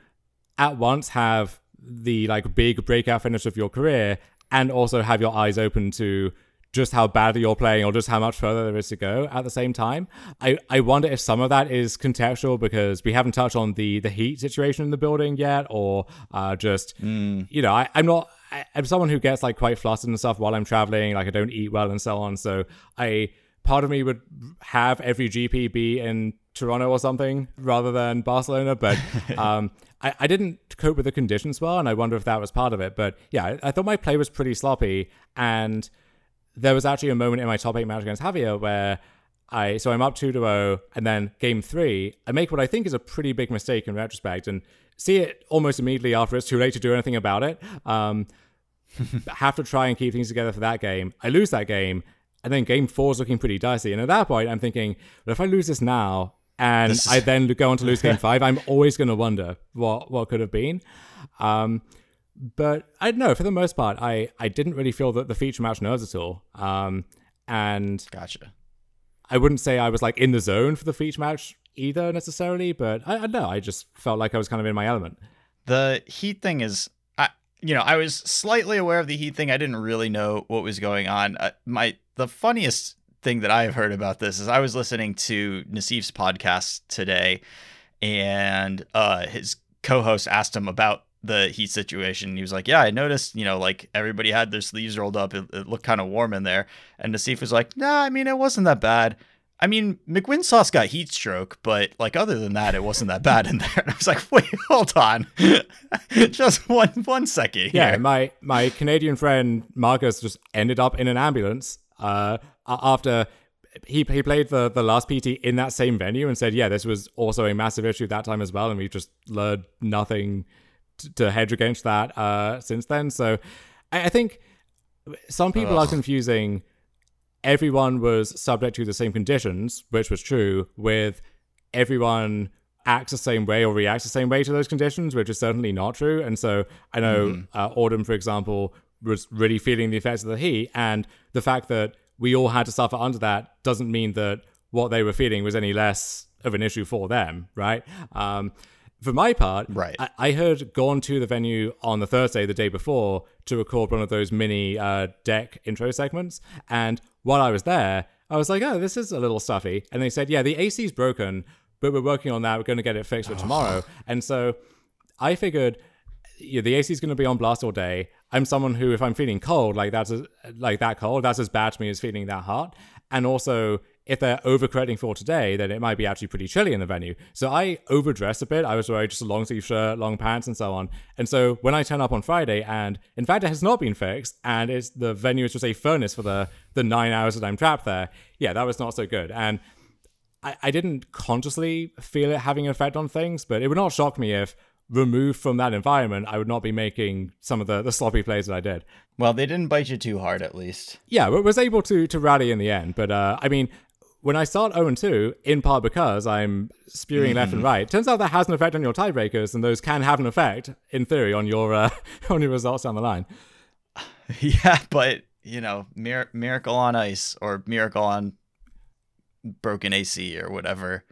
at once have the like big breakout finish of your career and also have your eyes open to just how badly you're playing or just how much further there is to go at the same time. I, I wonder if some of that is contextual because we haven't touched on the, the heat situation in the building yet, or uh, just, mm. you know, I, I'm not, I, I'm someone who gets like quite flustered and stuff while I'm traveling, like I don't eat well and so on. So I, part of me would have every G P be in Toronto or something rather than Barcelona, but um, I, I didn't cope with the conditions well, and I wonder if that was part of it. But yeah, I, I thought my play was pretty sloppy, and there was actually a moment in my top eight match against Javier where I, so I'm up two to oh, and then game three, I make what I think is a pretty big mistake in retrospect and see it almost immediately after it's too late to do anything about it. Um, have to try and keep things together for that game. I lose that game, and then game four is looking pretty dicey. And at that point, I'm thinking, well, if I lose this now and this... I then go on to lose game five, I'm always going to wonder what, what could have been. Um, But I don't know, for the most part, I, I didn't really feel that the feature match nerves at all. Um, and gotcha. I wouldn't say I was like in the zone for the feature match either necessarily, but I, I don't know. I just felt like I was kind of in my element. The heat thing is, I you know, I was slightly aware of the heat thing. I didn't really know what was going on. Uh, my the funniest thing that I have heard about this is I was listening to Nassif's podcast today, and uh, his co-host asked him about the heat situation. He was like, yeah, I noticed, you know, like everybody had their sleeves rolled up. It, it looked kind of warm in there. And Nassif was like, nah, I mean, it wasn't that bad. I mean, McWinsauce got heat stroke, but like other than that, it wasn't that bad in there. And I was like, wait, hold on. just one one second. Here. Yeah, my, my Canadian friend Marcus just ended up in an ambulance uh, after he he played the, the last P T in that same venue and said, yeah, this was also a massive issue that time as well. And we just learned nothing to hedge against that uh since then. So I, I think some people Ugh. are confusing everyone was subject to the same conditions, which was true, with everyone acts the same way or reacts the same way to those conditions, which is certainly not true. And so I know mm. uh, Autumn, for example, was really feeling the effects of the heat, and the fact that we all had to suffer under that doesn't mean that what they were feeling was any less of an issue for them, right? um For my part, right. I-, I had gone to the venue on the Thursday, the day before, to record one of those mini uh, deck intro segments. And while I was there, I was like, oh, this is a little stuffy. And they said, yeah, the A C's broken, but we're working on that. We're going to get it fixed for oh. tomorrow. And so I figured, yeah, the A C's going to be on blast all day. I'm someone who, if I'm feeling cold, like that's a- like that cold, that's as bad to me as feeling that hot. And also, if they're overcorrecting for today, then it might be actually pretty chilly in the venue. So I overdressed a bit. I was wearing just a long sleeve shirt, long pants, and so on. And so when I turn up on Friday, and in fact, it has not been fixed, and it's the venue is just a furnace for the, the nine hours that I'm trapped there, yeah, that was not so good. And I, I didn't consciously feel it having an effect on things, but it would not shock me if, removed from that environment, I would not be making some of the, the sloppy plays that I did. Well, they didn't bite you too hard, at least. Yeah, I was able to to rally in the end. But, uh, I mean, when I start oh and two, in part because I'm spewing mm-hmm. left and right, turns out that has an effect on your tiebreakers, and those can have an effect, in theory, on your uh, on your results down the line. Yeah, but, you know, mir- miracle on ice, or miracle on broken A C, or whatever.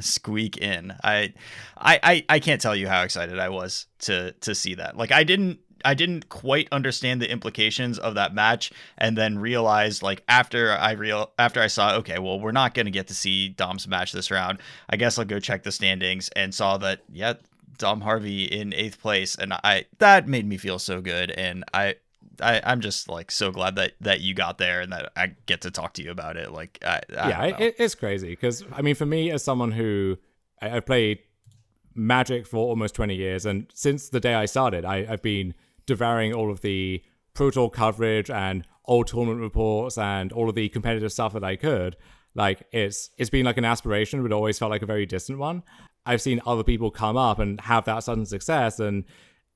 Squeak in. I, I, I, I can't tell you how excited I was to to see that. Like, I didn't, I didn't quite understand the implications of that match, and then realized, like, after I real, after I saw, okay, well, we're not gonna get to see Dom's match this round. I guess I'll go check the standings, and saw that, yeah, Dom Harvey in eighth place, and I that made me feel so good, and I. I, I'm just like so glad that, that you got there and that I get to talk to you about it. Like, I, I yeah, it, it's crazy because I mean, for me as someone who I, I played Magic for almost twenty years, and since the day I started, I, I've been devouring all of the Pro Tour coverage and old tournament reports and all of the competitive stuff that I could. Like, it's it's been like an aspiration, but always felt like a very distant one. I've seen other people come up and have that sudden success, and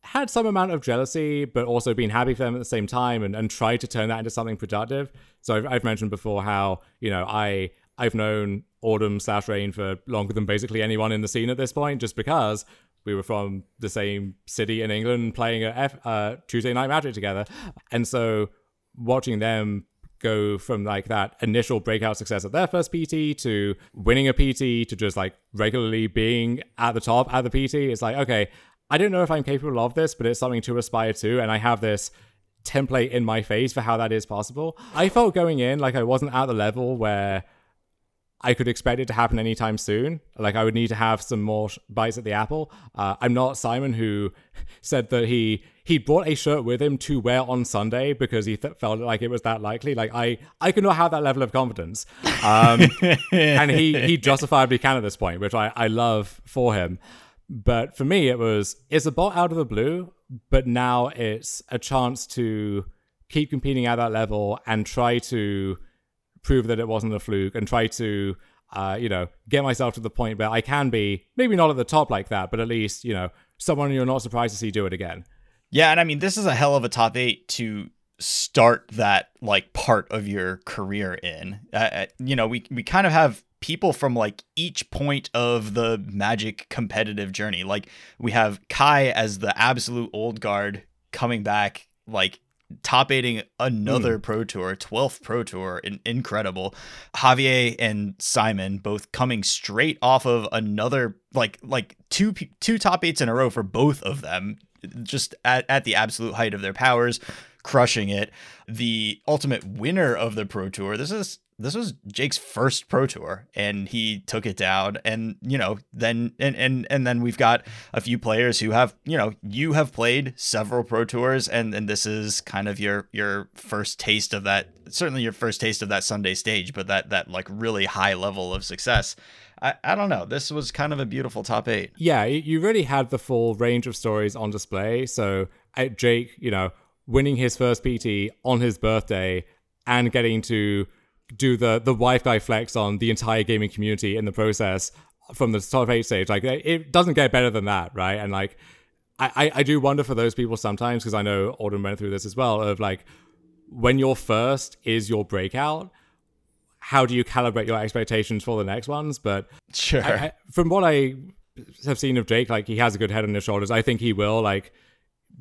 had some amount of jealousy, but also been happy for them at the same time, and, and tried to turn that into something productive. So I've, I've mentioned before how, you know, I, I've known Autumn slash Rain for longer than basically anyone in the scene at this point, just because we were from the same city in England playing a F, uh, Tuesday Night Magic together. And so watching them go from like that initial breakout success at their first P T to winning a P T to just like regularly being at the top at the P T, it's like, okay, I don't know if I'm capable of this, but it's something to aspire to, and I have this template in my face for how that is possible. I felt going in like I wasn't at the level where I could expect it to happen anytime soon. Like I would need to have some more sh- bites at the apple. Uh, I'm not Simon, who said that he he brought a shirt with him to wear on Sunday because he th- felt like it was that likely. Like I, I could not have that level of confidence. Um, and he he justifiably can at this point, which I, I love for him. But for me, it was, it's a bot out of the blue, but now it's a chance to keep competing at that level and try to prove that it wasn't a fluke, and try to, uh, you know, get myself to the point where I can be, maybe not at the top like that, but at least, you know, someone you're not surprised to see do it again. Yeah, and I mean, this is a hell of a top eight to start that, like, part of your career in. Uh, you know, we we kind of have people from, like, each point of the Magic competitive journey. Like, we have Kai as the absolute old guard coming back, like, top eighting another mm. Pro Tour, twelfth Pro Tour, in- incredible. Javier and Simon both coming straight off of another, like like two two top eights in a row for both of them, just at, at the absolute height of their powers, crushing it. The ultimate winner of the Pro Tour. This is this was Jake's first Pro Tour, and he took it down. And you know, then and and and then we've got a few players who have, you know, you have played several Pro Tours, and and this is kind of your your first taste of that. Certainly your first taste of that Sunday stage, but that that like really high level of success. I, I don't know. This was kind of a beautiful top eight. Yeah, you really had the full range of stories on display. So at Jake, you know, winning his first P T on his birthday and getting to do the the wife guy flex on the entire gaming community in the process from the top eight stage. Like, it doesn't get better than that, right? And like, I, I do wonder for those people sometimes, because I know Autumn went through this as well, of like, when your first is your breakout, how do you calibrate your expectations for the next ones? But sure, I, I, from what I have seen of Jake, like, he has a good head on his shoulders. I think he will like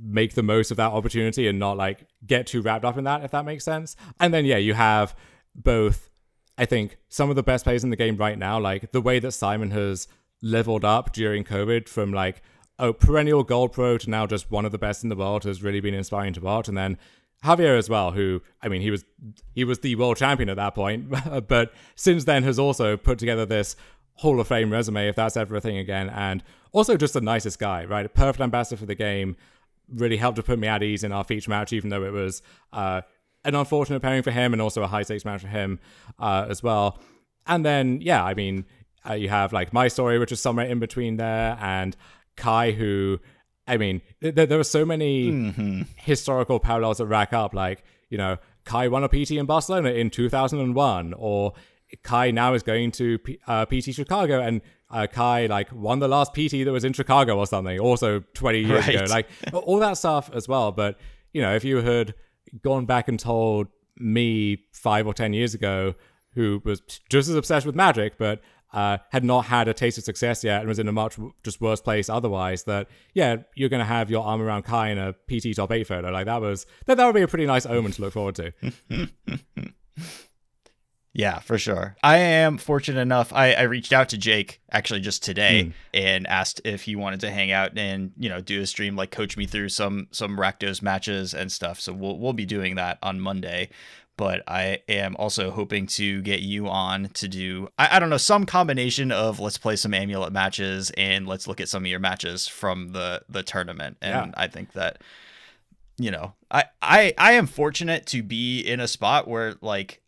make the most of that opportunity and not like get too wrapped up in that, if that makes sense. And then yeah, you have both, I think, some of the best players in the game right now, like the way that Simon has leveled up during COVID from like a perennial gold pro to now just one of the best in the world has really been inspiring to watch. And then Javier as well, who, I mean, he was he was the world champion at that point, but since then has also put together this Hall of Fame resume, if that's ever a thing again, and also just the nicest guy, right? A perfect ambassador for the game, really helped to put me at ease in our feature match, even though it was uh, an unfortunate pairing for him and also a high-stakes match for him uh, as well. And then, yeah, I mean, uh, you have, like, my story, which is somewhere in between there, and Kai, who... I mean, th- th- there are so many mm-hmm. historical parallels that rack up. Like, you know, Kai won a P T in Barcelona in two thousand one, or Kai now is going to P- uh, P T Chicago, and uh, Kai, like, won the last P T that was in Chicago or something, also twenty years right. ago. Like, all that stuff as well. But, you know, if you had gone back and told me five or ten years ago, who was just as obsessed with Magic, but... Uh, had not had a taste of success yet and was in a much w- just worse place otherwise, that, yeah, you're going to have your arm around Kai in a P T top eight photo. Like, that was, that, that would be a pretty nice omen to look forward to. Yeah, for sure. I am fortunate enough. I, I reached out to Jake actually just today mm. and asked if he wanted to hang out and, you know, do a stream, like coach me through some, some Rakdos matches and stuff. So we'll, we'll be doing that on Monday. But I am also hoping to get you on to do, I, I don't know, some combination of let's play some Amulet matches and let's look at some of your matches from the, the tournament. And yeah. I think that, you know, I, I, I am fortunate to be in a spot where, like,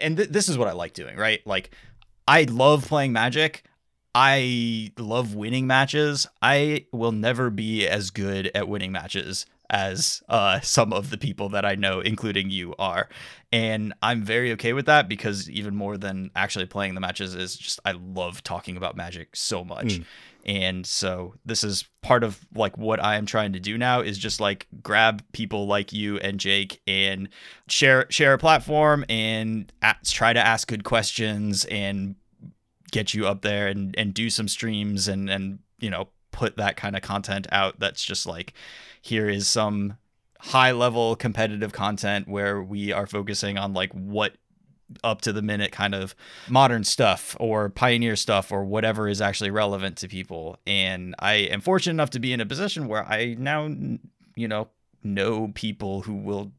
and th- this is what I like doing, right? Like, I love playing Magic. I love winning matches. I will never be as good at winning matches as uh, some of the people that I know, including you, are. And I'm very okay with that, because even more than actually playing the matches is just, I love talking about Magic so much. Mm. And so this is part of like what I am trying to do now, is just like grab people like you and Jake and share, share a platform and ask, try to ask good questions and get you up there and, and do some streams and, and, you know, put that kind of content out. That's just like, here is some high level competitive content where we are focusing on like what up to the minute kind of modern stuff or pioneer stuff or whatever is actually relevant to people. And I am fortunate enough to be in a position where I now, you know, know people who will,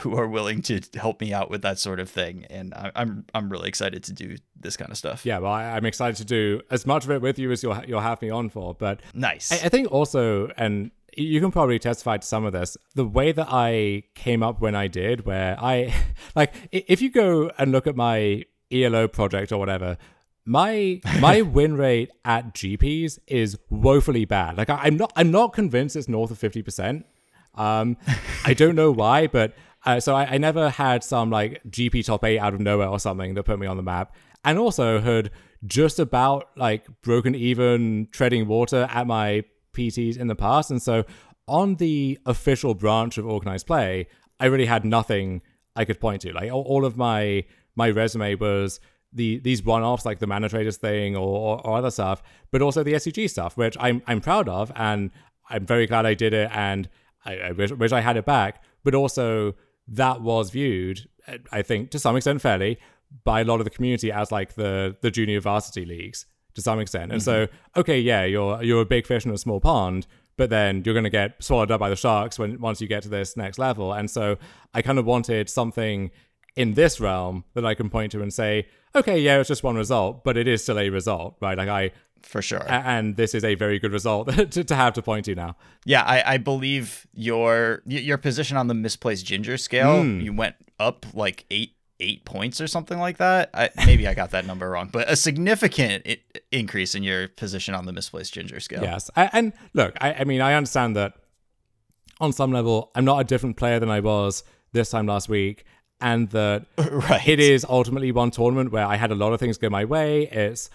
who are willing to help me out with that sort of thing. And I, I'm, I'm really excited to do this kind of stuff. Yeah. Well, I, I'm excited to do as much of it with you as you'll, you'll have me on for, but nice. I, I think also, and you can probably testify to some of this, the way that I came up when I did, where I, like, if you go and look at my E L O project or whatever, my my win rate at G Ps is woefully bad. Like, I, I'm not I'm not convinced it's north of fifty percent. Um, I don't know why, but uh, so I, I never had some, like, G P top eight out of nowhere or something that put me on the map. And also had just about, like, broken even treading water at my P Ts in the past, and so on the official branch of organized play, I really had nothing I could point to. Like, all, all of my my resume was the these one-offs, like the Mana Traders thing or, or, or other stuff, but also the S C G stuff, which I'm I'm proud of, and I'm very glad I did it, and I, I wish, wish I had it back. But also that was viewed, I think, to some extent fairly by a lot of the community as like the the junior varsity leagues, to some extent. And mm-hmm. so, okay, yeah, you're you're a big fish in a small pond, but then you're going to get swallowed up by the sharks when once you get to this next level. And so I kind of wanted something in this realm that I can point to and say, okay, yeah, it's just one result, but it is still a result, right? Like I... For sure. And this is a very good result to, to have to point to now. Yeah, I, I believe your your position on the misplaced ginger scale, mm. you went up like eight eight points or something like that. I, maybe I got that number wrong, but a significant it, increase in your position on the misplaced ginger scale. Yes. I, and look, I, I mean, I understand that on some level, I'm not a different player than I was this time last week. And that right. it is ultimately one tournament where I had a lot of things go my way. It's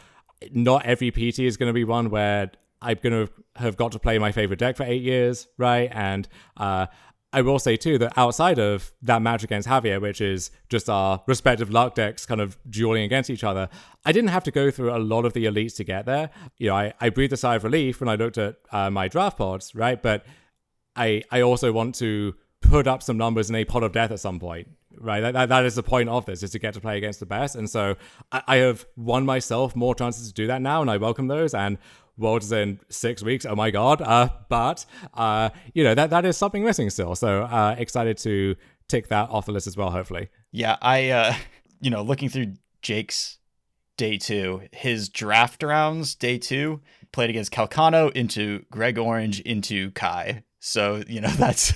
not every P T is going to be one where I'm going to have got to play my favorite deck for eight years. Right. And, uh, I will say, too, that outside of that match against Javier, which is just our respective luck decks kind of dueling against each other, I didn't have to go through a lot of the elites to get there. You know, I, I breathed a sigh of relief when I looked at uh, my draft pods, right? But I I also want to put up some numbers in a pot of death at some point, right? That That, that is the point of this, is to get to play against the best. And so I, I have won myself more chances to do that now, and I welcome those. And Worlds in six weeks. Oh my God. Uh, but, uh, you know, that, that is something missing still. So uh, excited to tick that off the list as well, hopefully. Yeah. I, uh, you know, looking through Jake's day two, his draft rounds day two, played against Calcano into Greg Orange into Kai. So, you know, that's...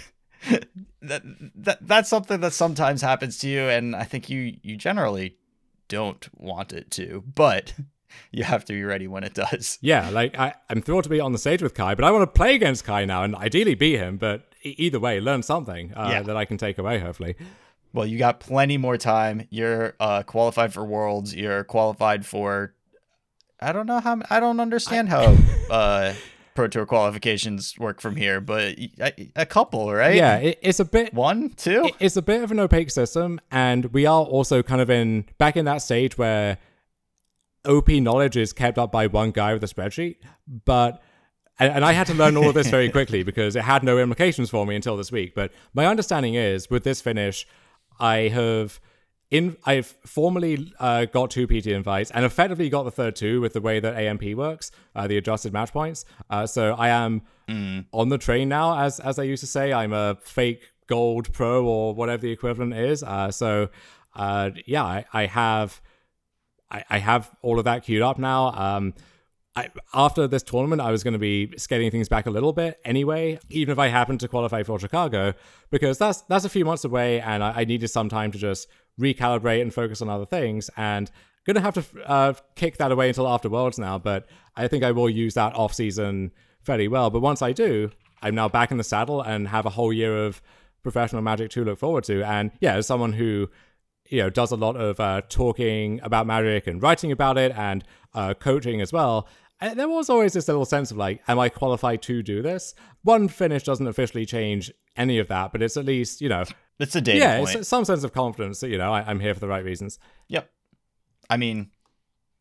that, that that's something that sometimes happens to you. And I think you, you generally don't want it to, but... you have to be ready when it does. Yeah, like I, I'm thrilled to be on the stage with Kai, but I want to play against Kai now and ideally beat him. But either way, learn something uh, yeah. that I can take away, hopefully. Well, you got plenty more time. You're uh, qualified for Worlds. You're qualified for. I don't know how. I don't understand how uh, Pro Tour qualifications work from here, but a, a couple, right? Yeah, it, it's a bit one, two. It, it's a bit of an opaque system, and we are also kind of in back in that stage where O P knowledge is kept up by one guy with a spreadsheet, but and, and I had to learn all of this very quickly because it had no implications for me until this week. But my understanding is, with this finish, I have in I've formally uh, got two P T invites and effectively got the third two with the way that A M P works, uh, the adjusted match points. Uh, so I am mm. on the train now, as as I used to say. I'm a fake gold pro or whatever the equivalent is. Uh, so uh, yeah, I, I have. I have all of that queued up now. Um, I, after this tournament, I was going to be scaling things back a little bit anyway, even if I happened to qualify for Chicago, because that's that's a few months away, and I, I needed some time to just recalibrate and focus on other things. And going to have to uh, kick that away until after Worlds now, but I think I will use that off-season fairly well. But once I do, I'm now back in the saddle and have a whole year of professional Magic to look forward to. And yeah, as someone who, you know, does a lot of uh, talking about Magic and writing about it and uh, coaching as well, there was always this little sense of like, am I qualified to do this? One finish doesn't officially change any of that, but it's at least, you know, it's a data yeah, point. It's some sense of confidence that, you know, I, I'm here for the right reasons. Yep. I mean,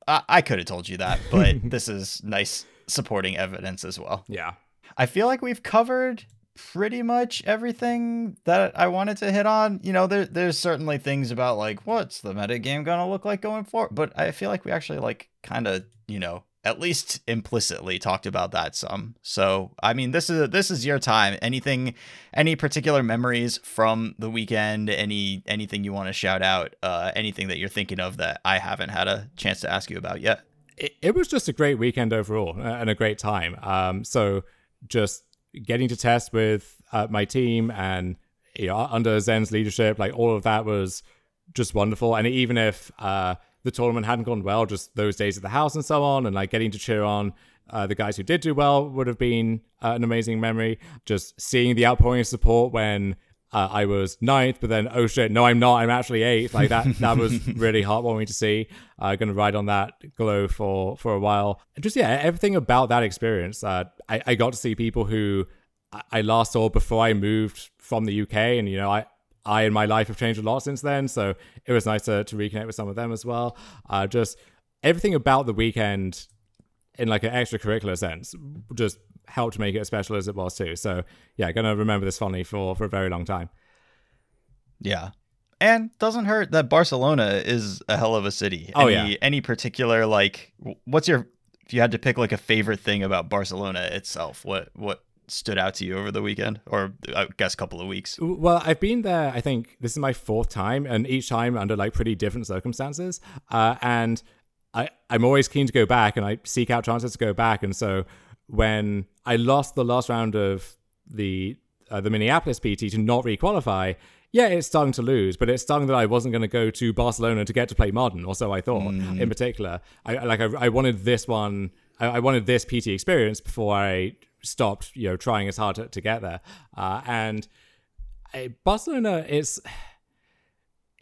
I, I could have told you that, but this is nice supporting evidence as well. Yeah. I feel like we've covered pretty much everything that I wanted to hit on. You know, there, there's certainly things about like, what's the metagame going to look like going forward? But I feel like we actually like kind of, you know, at least implicitly talked about that some. So, I mean, this is this is your time. Anything, any particular memories from the weekend, any anything you want to shout out, uh, anything that you're thinking of that I haven't had a chance to ask you about yet? It, it was just a great weekend overall and a great time. Um, so just getting to test with uh, my team and, you know, under Zen's leadership, like all of that was just wonderful. And even if... Uh, the tournament hadn't gone well, just those days at the house and so on, and like getting to cheer on uh, the guys who did do well would have been uh, an amazing memory. Just seeing the outpouring of support when uh, I was ninth, but then, oh shit, no, I'm not, I'm actually eighth. Like that that was really heartwarming to see. I'm uh, going to ride on that glow for, for a while. Just, yeah, everything about that experience. Uh, I, I got to see people who I last saw before I moved from the U K, and, you know, I, I and my life have changed a lot since then, so it was nice to, to reconnect with some of them as well. Uh, just everything about the weekend in like an extracurricular sense just helped make it as special as it was too. So yeah, gonna remember this fondly for, for a very long time. Yeah. And doesn't hurt that Barcelona is a hell of a city. Oh, any, yeah. Any particular, like, what's your, if you had to pick like a favorite thing about Barcelona itself, what, what, stood out to you over the weekend, or I guess a couple of weeks? Well, I've been there, I think this is my fourth time, and each time under like pretty different circumstances, uh and I I'm always keen to go back, and I seek out chances to go back. And so when I lost the last round of the uh, the Minneapolis P T to not re-qualify, yeah, it stung to lose, but it stung that I wasn't going to go to Barcelona to get to play Modern, or so I thought. Mm. In particular, I like I, I wanted this one I, I wanted this P T experience before I stopped, you know, trying as hard to, to get there. Uh, and uh, Barcelona is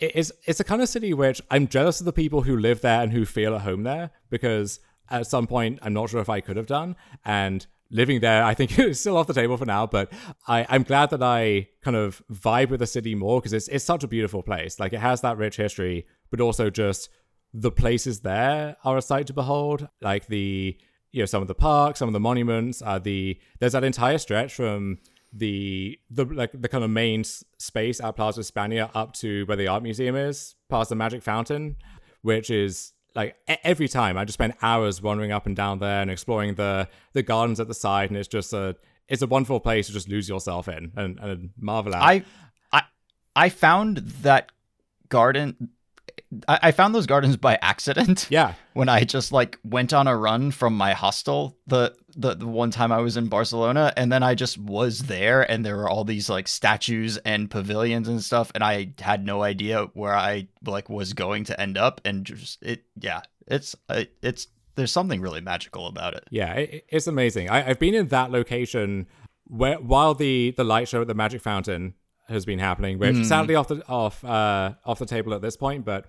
it's it's a kind of city which I'm jealous of the people who live there and who feel at home there, because at some point I'm not sure if I could have done. And living there, I think it's still off the table for now, but I, I'm glad that I kind of vibe with the city more, because it's it's such a beautiful place. Like, it has that rich history, but also just the places there are a sight to behold. Like the You know, some of the parks, some of the monuments. Uh, the there's that entire stretch from the the like the kind of main s- space at Plaza Hispania up to where the art museum is, past the Magic Fountain, which is like e- every time I just spend hours wandering up and down there and exploring the the gardens at the side, and it's just a it's a wonderful place to just lose yourself in and, and marvel at. I I I found that garden. I found those gardens by accident. Yeah. When I just like went on a run from my hostel the, the the one time I was in Barcelona, and then I just was there, and there were all these like statues and pavilions and stuff, and I had no idea where I like was going to end up, and just it yeah it's it, it's there's something really magical about it. Yeah, it, it's amazing. I, I've been in that location where while the the light show at the Magic Fountain has been happening, which mm. sadly off the off uh off the table at this point, but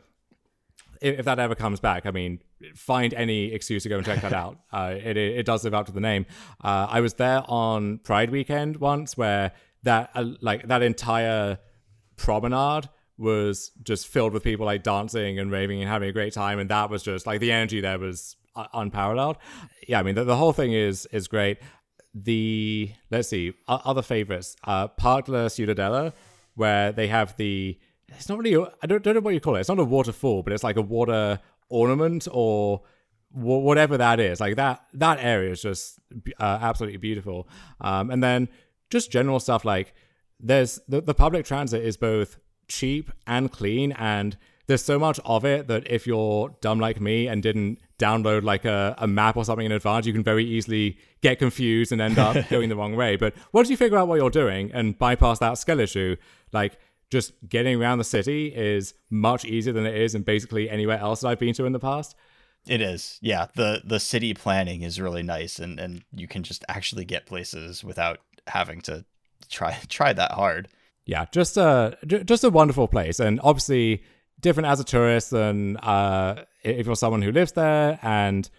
if, if that ever comes back, I mean, find any excuse to go and check that out. Uh, it it does live up to the name. Uh, I was there on Pride weekend once, where that uh, like that entire promenade was just filled with people like dancing and raving and having a great time, and that was just like the energy there was uh, unparalleled. Yeah, I mean the, the whole thing is is great. The let's see other favorites uh Parc La Ciudadela, where they have the it's not really I don't, don't know what you call it, it's not a waterfall, but it's like a water ornament or w- whatever that is. Like that that area is just uh, absolutely beautiful. Um and then just general stuff like there's the, the public transit is both cheap and clean, and there's so much of it that if you're dumb like me and didn't download like a, a map or something in advance, you can very easily get confused and end up going the wrong way. But once you figure out what you're doing and bypass that skill issue, like just getting around the city is much easier than it is in basically anywhere else that I've been to in the past. It is. Yeah. The the city planning is really nice, and, and you can just actually get places without having to try try that hard. Yeah, just a just a wonderful place, and obviously different as a tourist than uh, if you're someone who lives there, and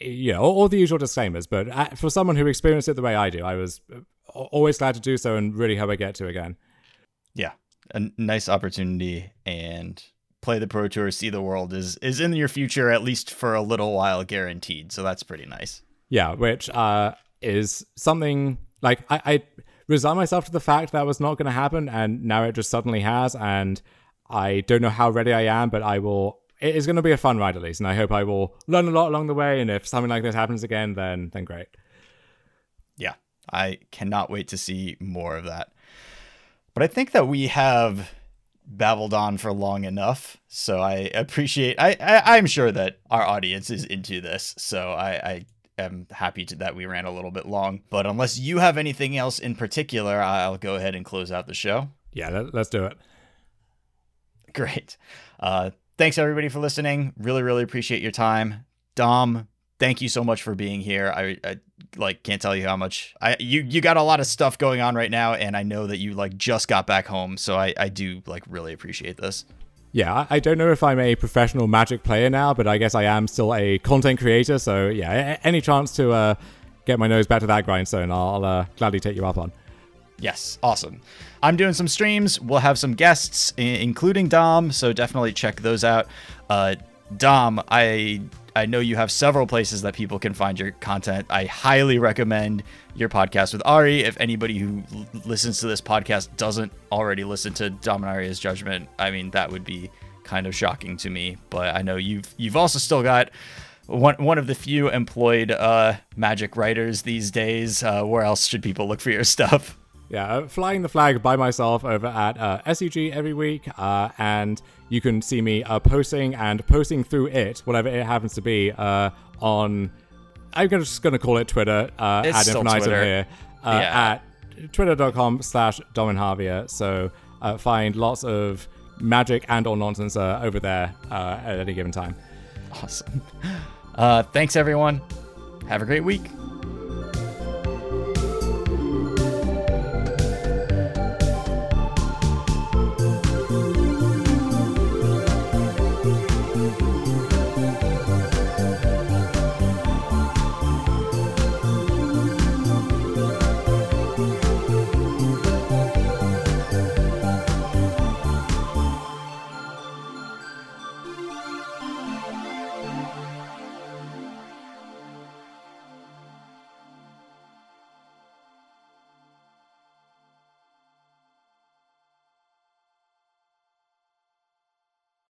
you know all, all the usual disclaimers. But for someone who experienced it the way I do, I was always glad to do so, and really hope I get to again. Yeah, a nice opportunity, and play the Pro Tour, see the world is is in your future, at least for a little while, guaranteed. So that's pretty nice. Yeah, which uh, is something like I, I resigned myself to the fact that was not going to happen, and now it just suddenly has, and I don't know how ready I am, but I will. It is going to be a fun ride at least, and I hope I will learn a lot along the way, and if something like this happens again, then then great. Yeah, I cannot wait to see more of that. But I think that we have babbled on for long enough, so I appreciate... I, I, I'm sure that our audience is into this, so I... I I'm happy to, that we ran a little bit long, but unless you have anything else in particular, I'll go ahead and close out the show. Yeah, let, let's do it. Great. Uh, thanks everybody for listening. Really, really appreciate your time. Dom, thank you so much for being here. I, I like can't tell you how much I you you got a lot of stuff going on right now, and I know that you like just got back home, so I I do like really appreciate this. Yeah, I don't know if I'm a professional Magic player now, but I guess I am still a content creator. So yeah, any chance to uh, get my nose back to that grindstone, I'll uh, gladly take you up on. Yes, awesome. I'm doing some streams. We'll have some guests, I- including Dom. So definitely check those out. Uh, Dom, I I know you have several places that people can find your content. I highly recommend your podcast with Ari. If anybody who l- listens to this podcast doesn't already listen to Dom and Ari's Judgment, I mean, that would be kind of shocking to me. But I know you've you've also still got one one of the few employed uh, Magic writers these days. Uh, where else should people look for your stuff? Yeah, uh, flying the flag by myself over at uh, S E G every week, uh, and you can see me uh, posting and posting through it, whatever it happens to be, uh, on, I'm gonna, just going to call it Twitter, uh, it's ad infinitum here, uh, yeah. at twitter.com slash dominharvia, so uh, find lots of Magic and or nonsense uh, over there uh, at any given time. Awesome. Uh, thanks, everyone. Have a great week.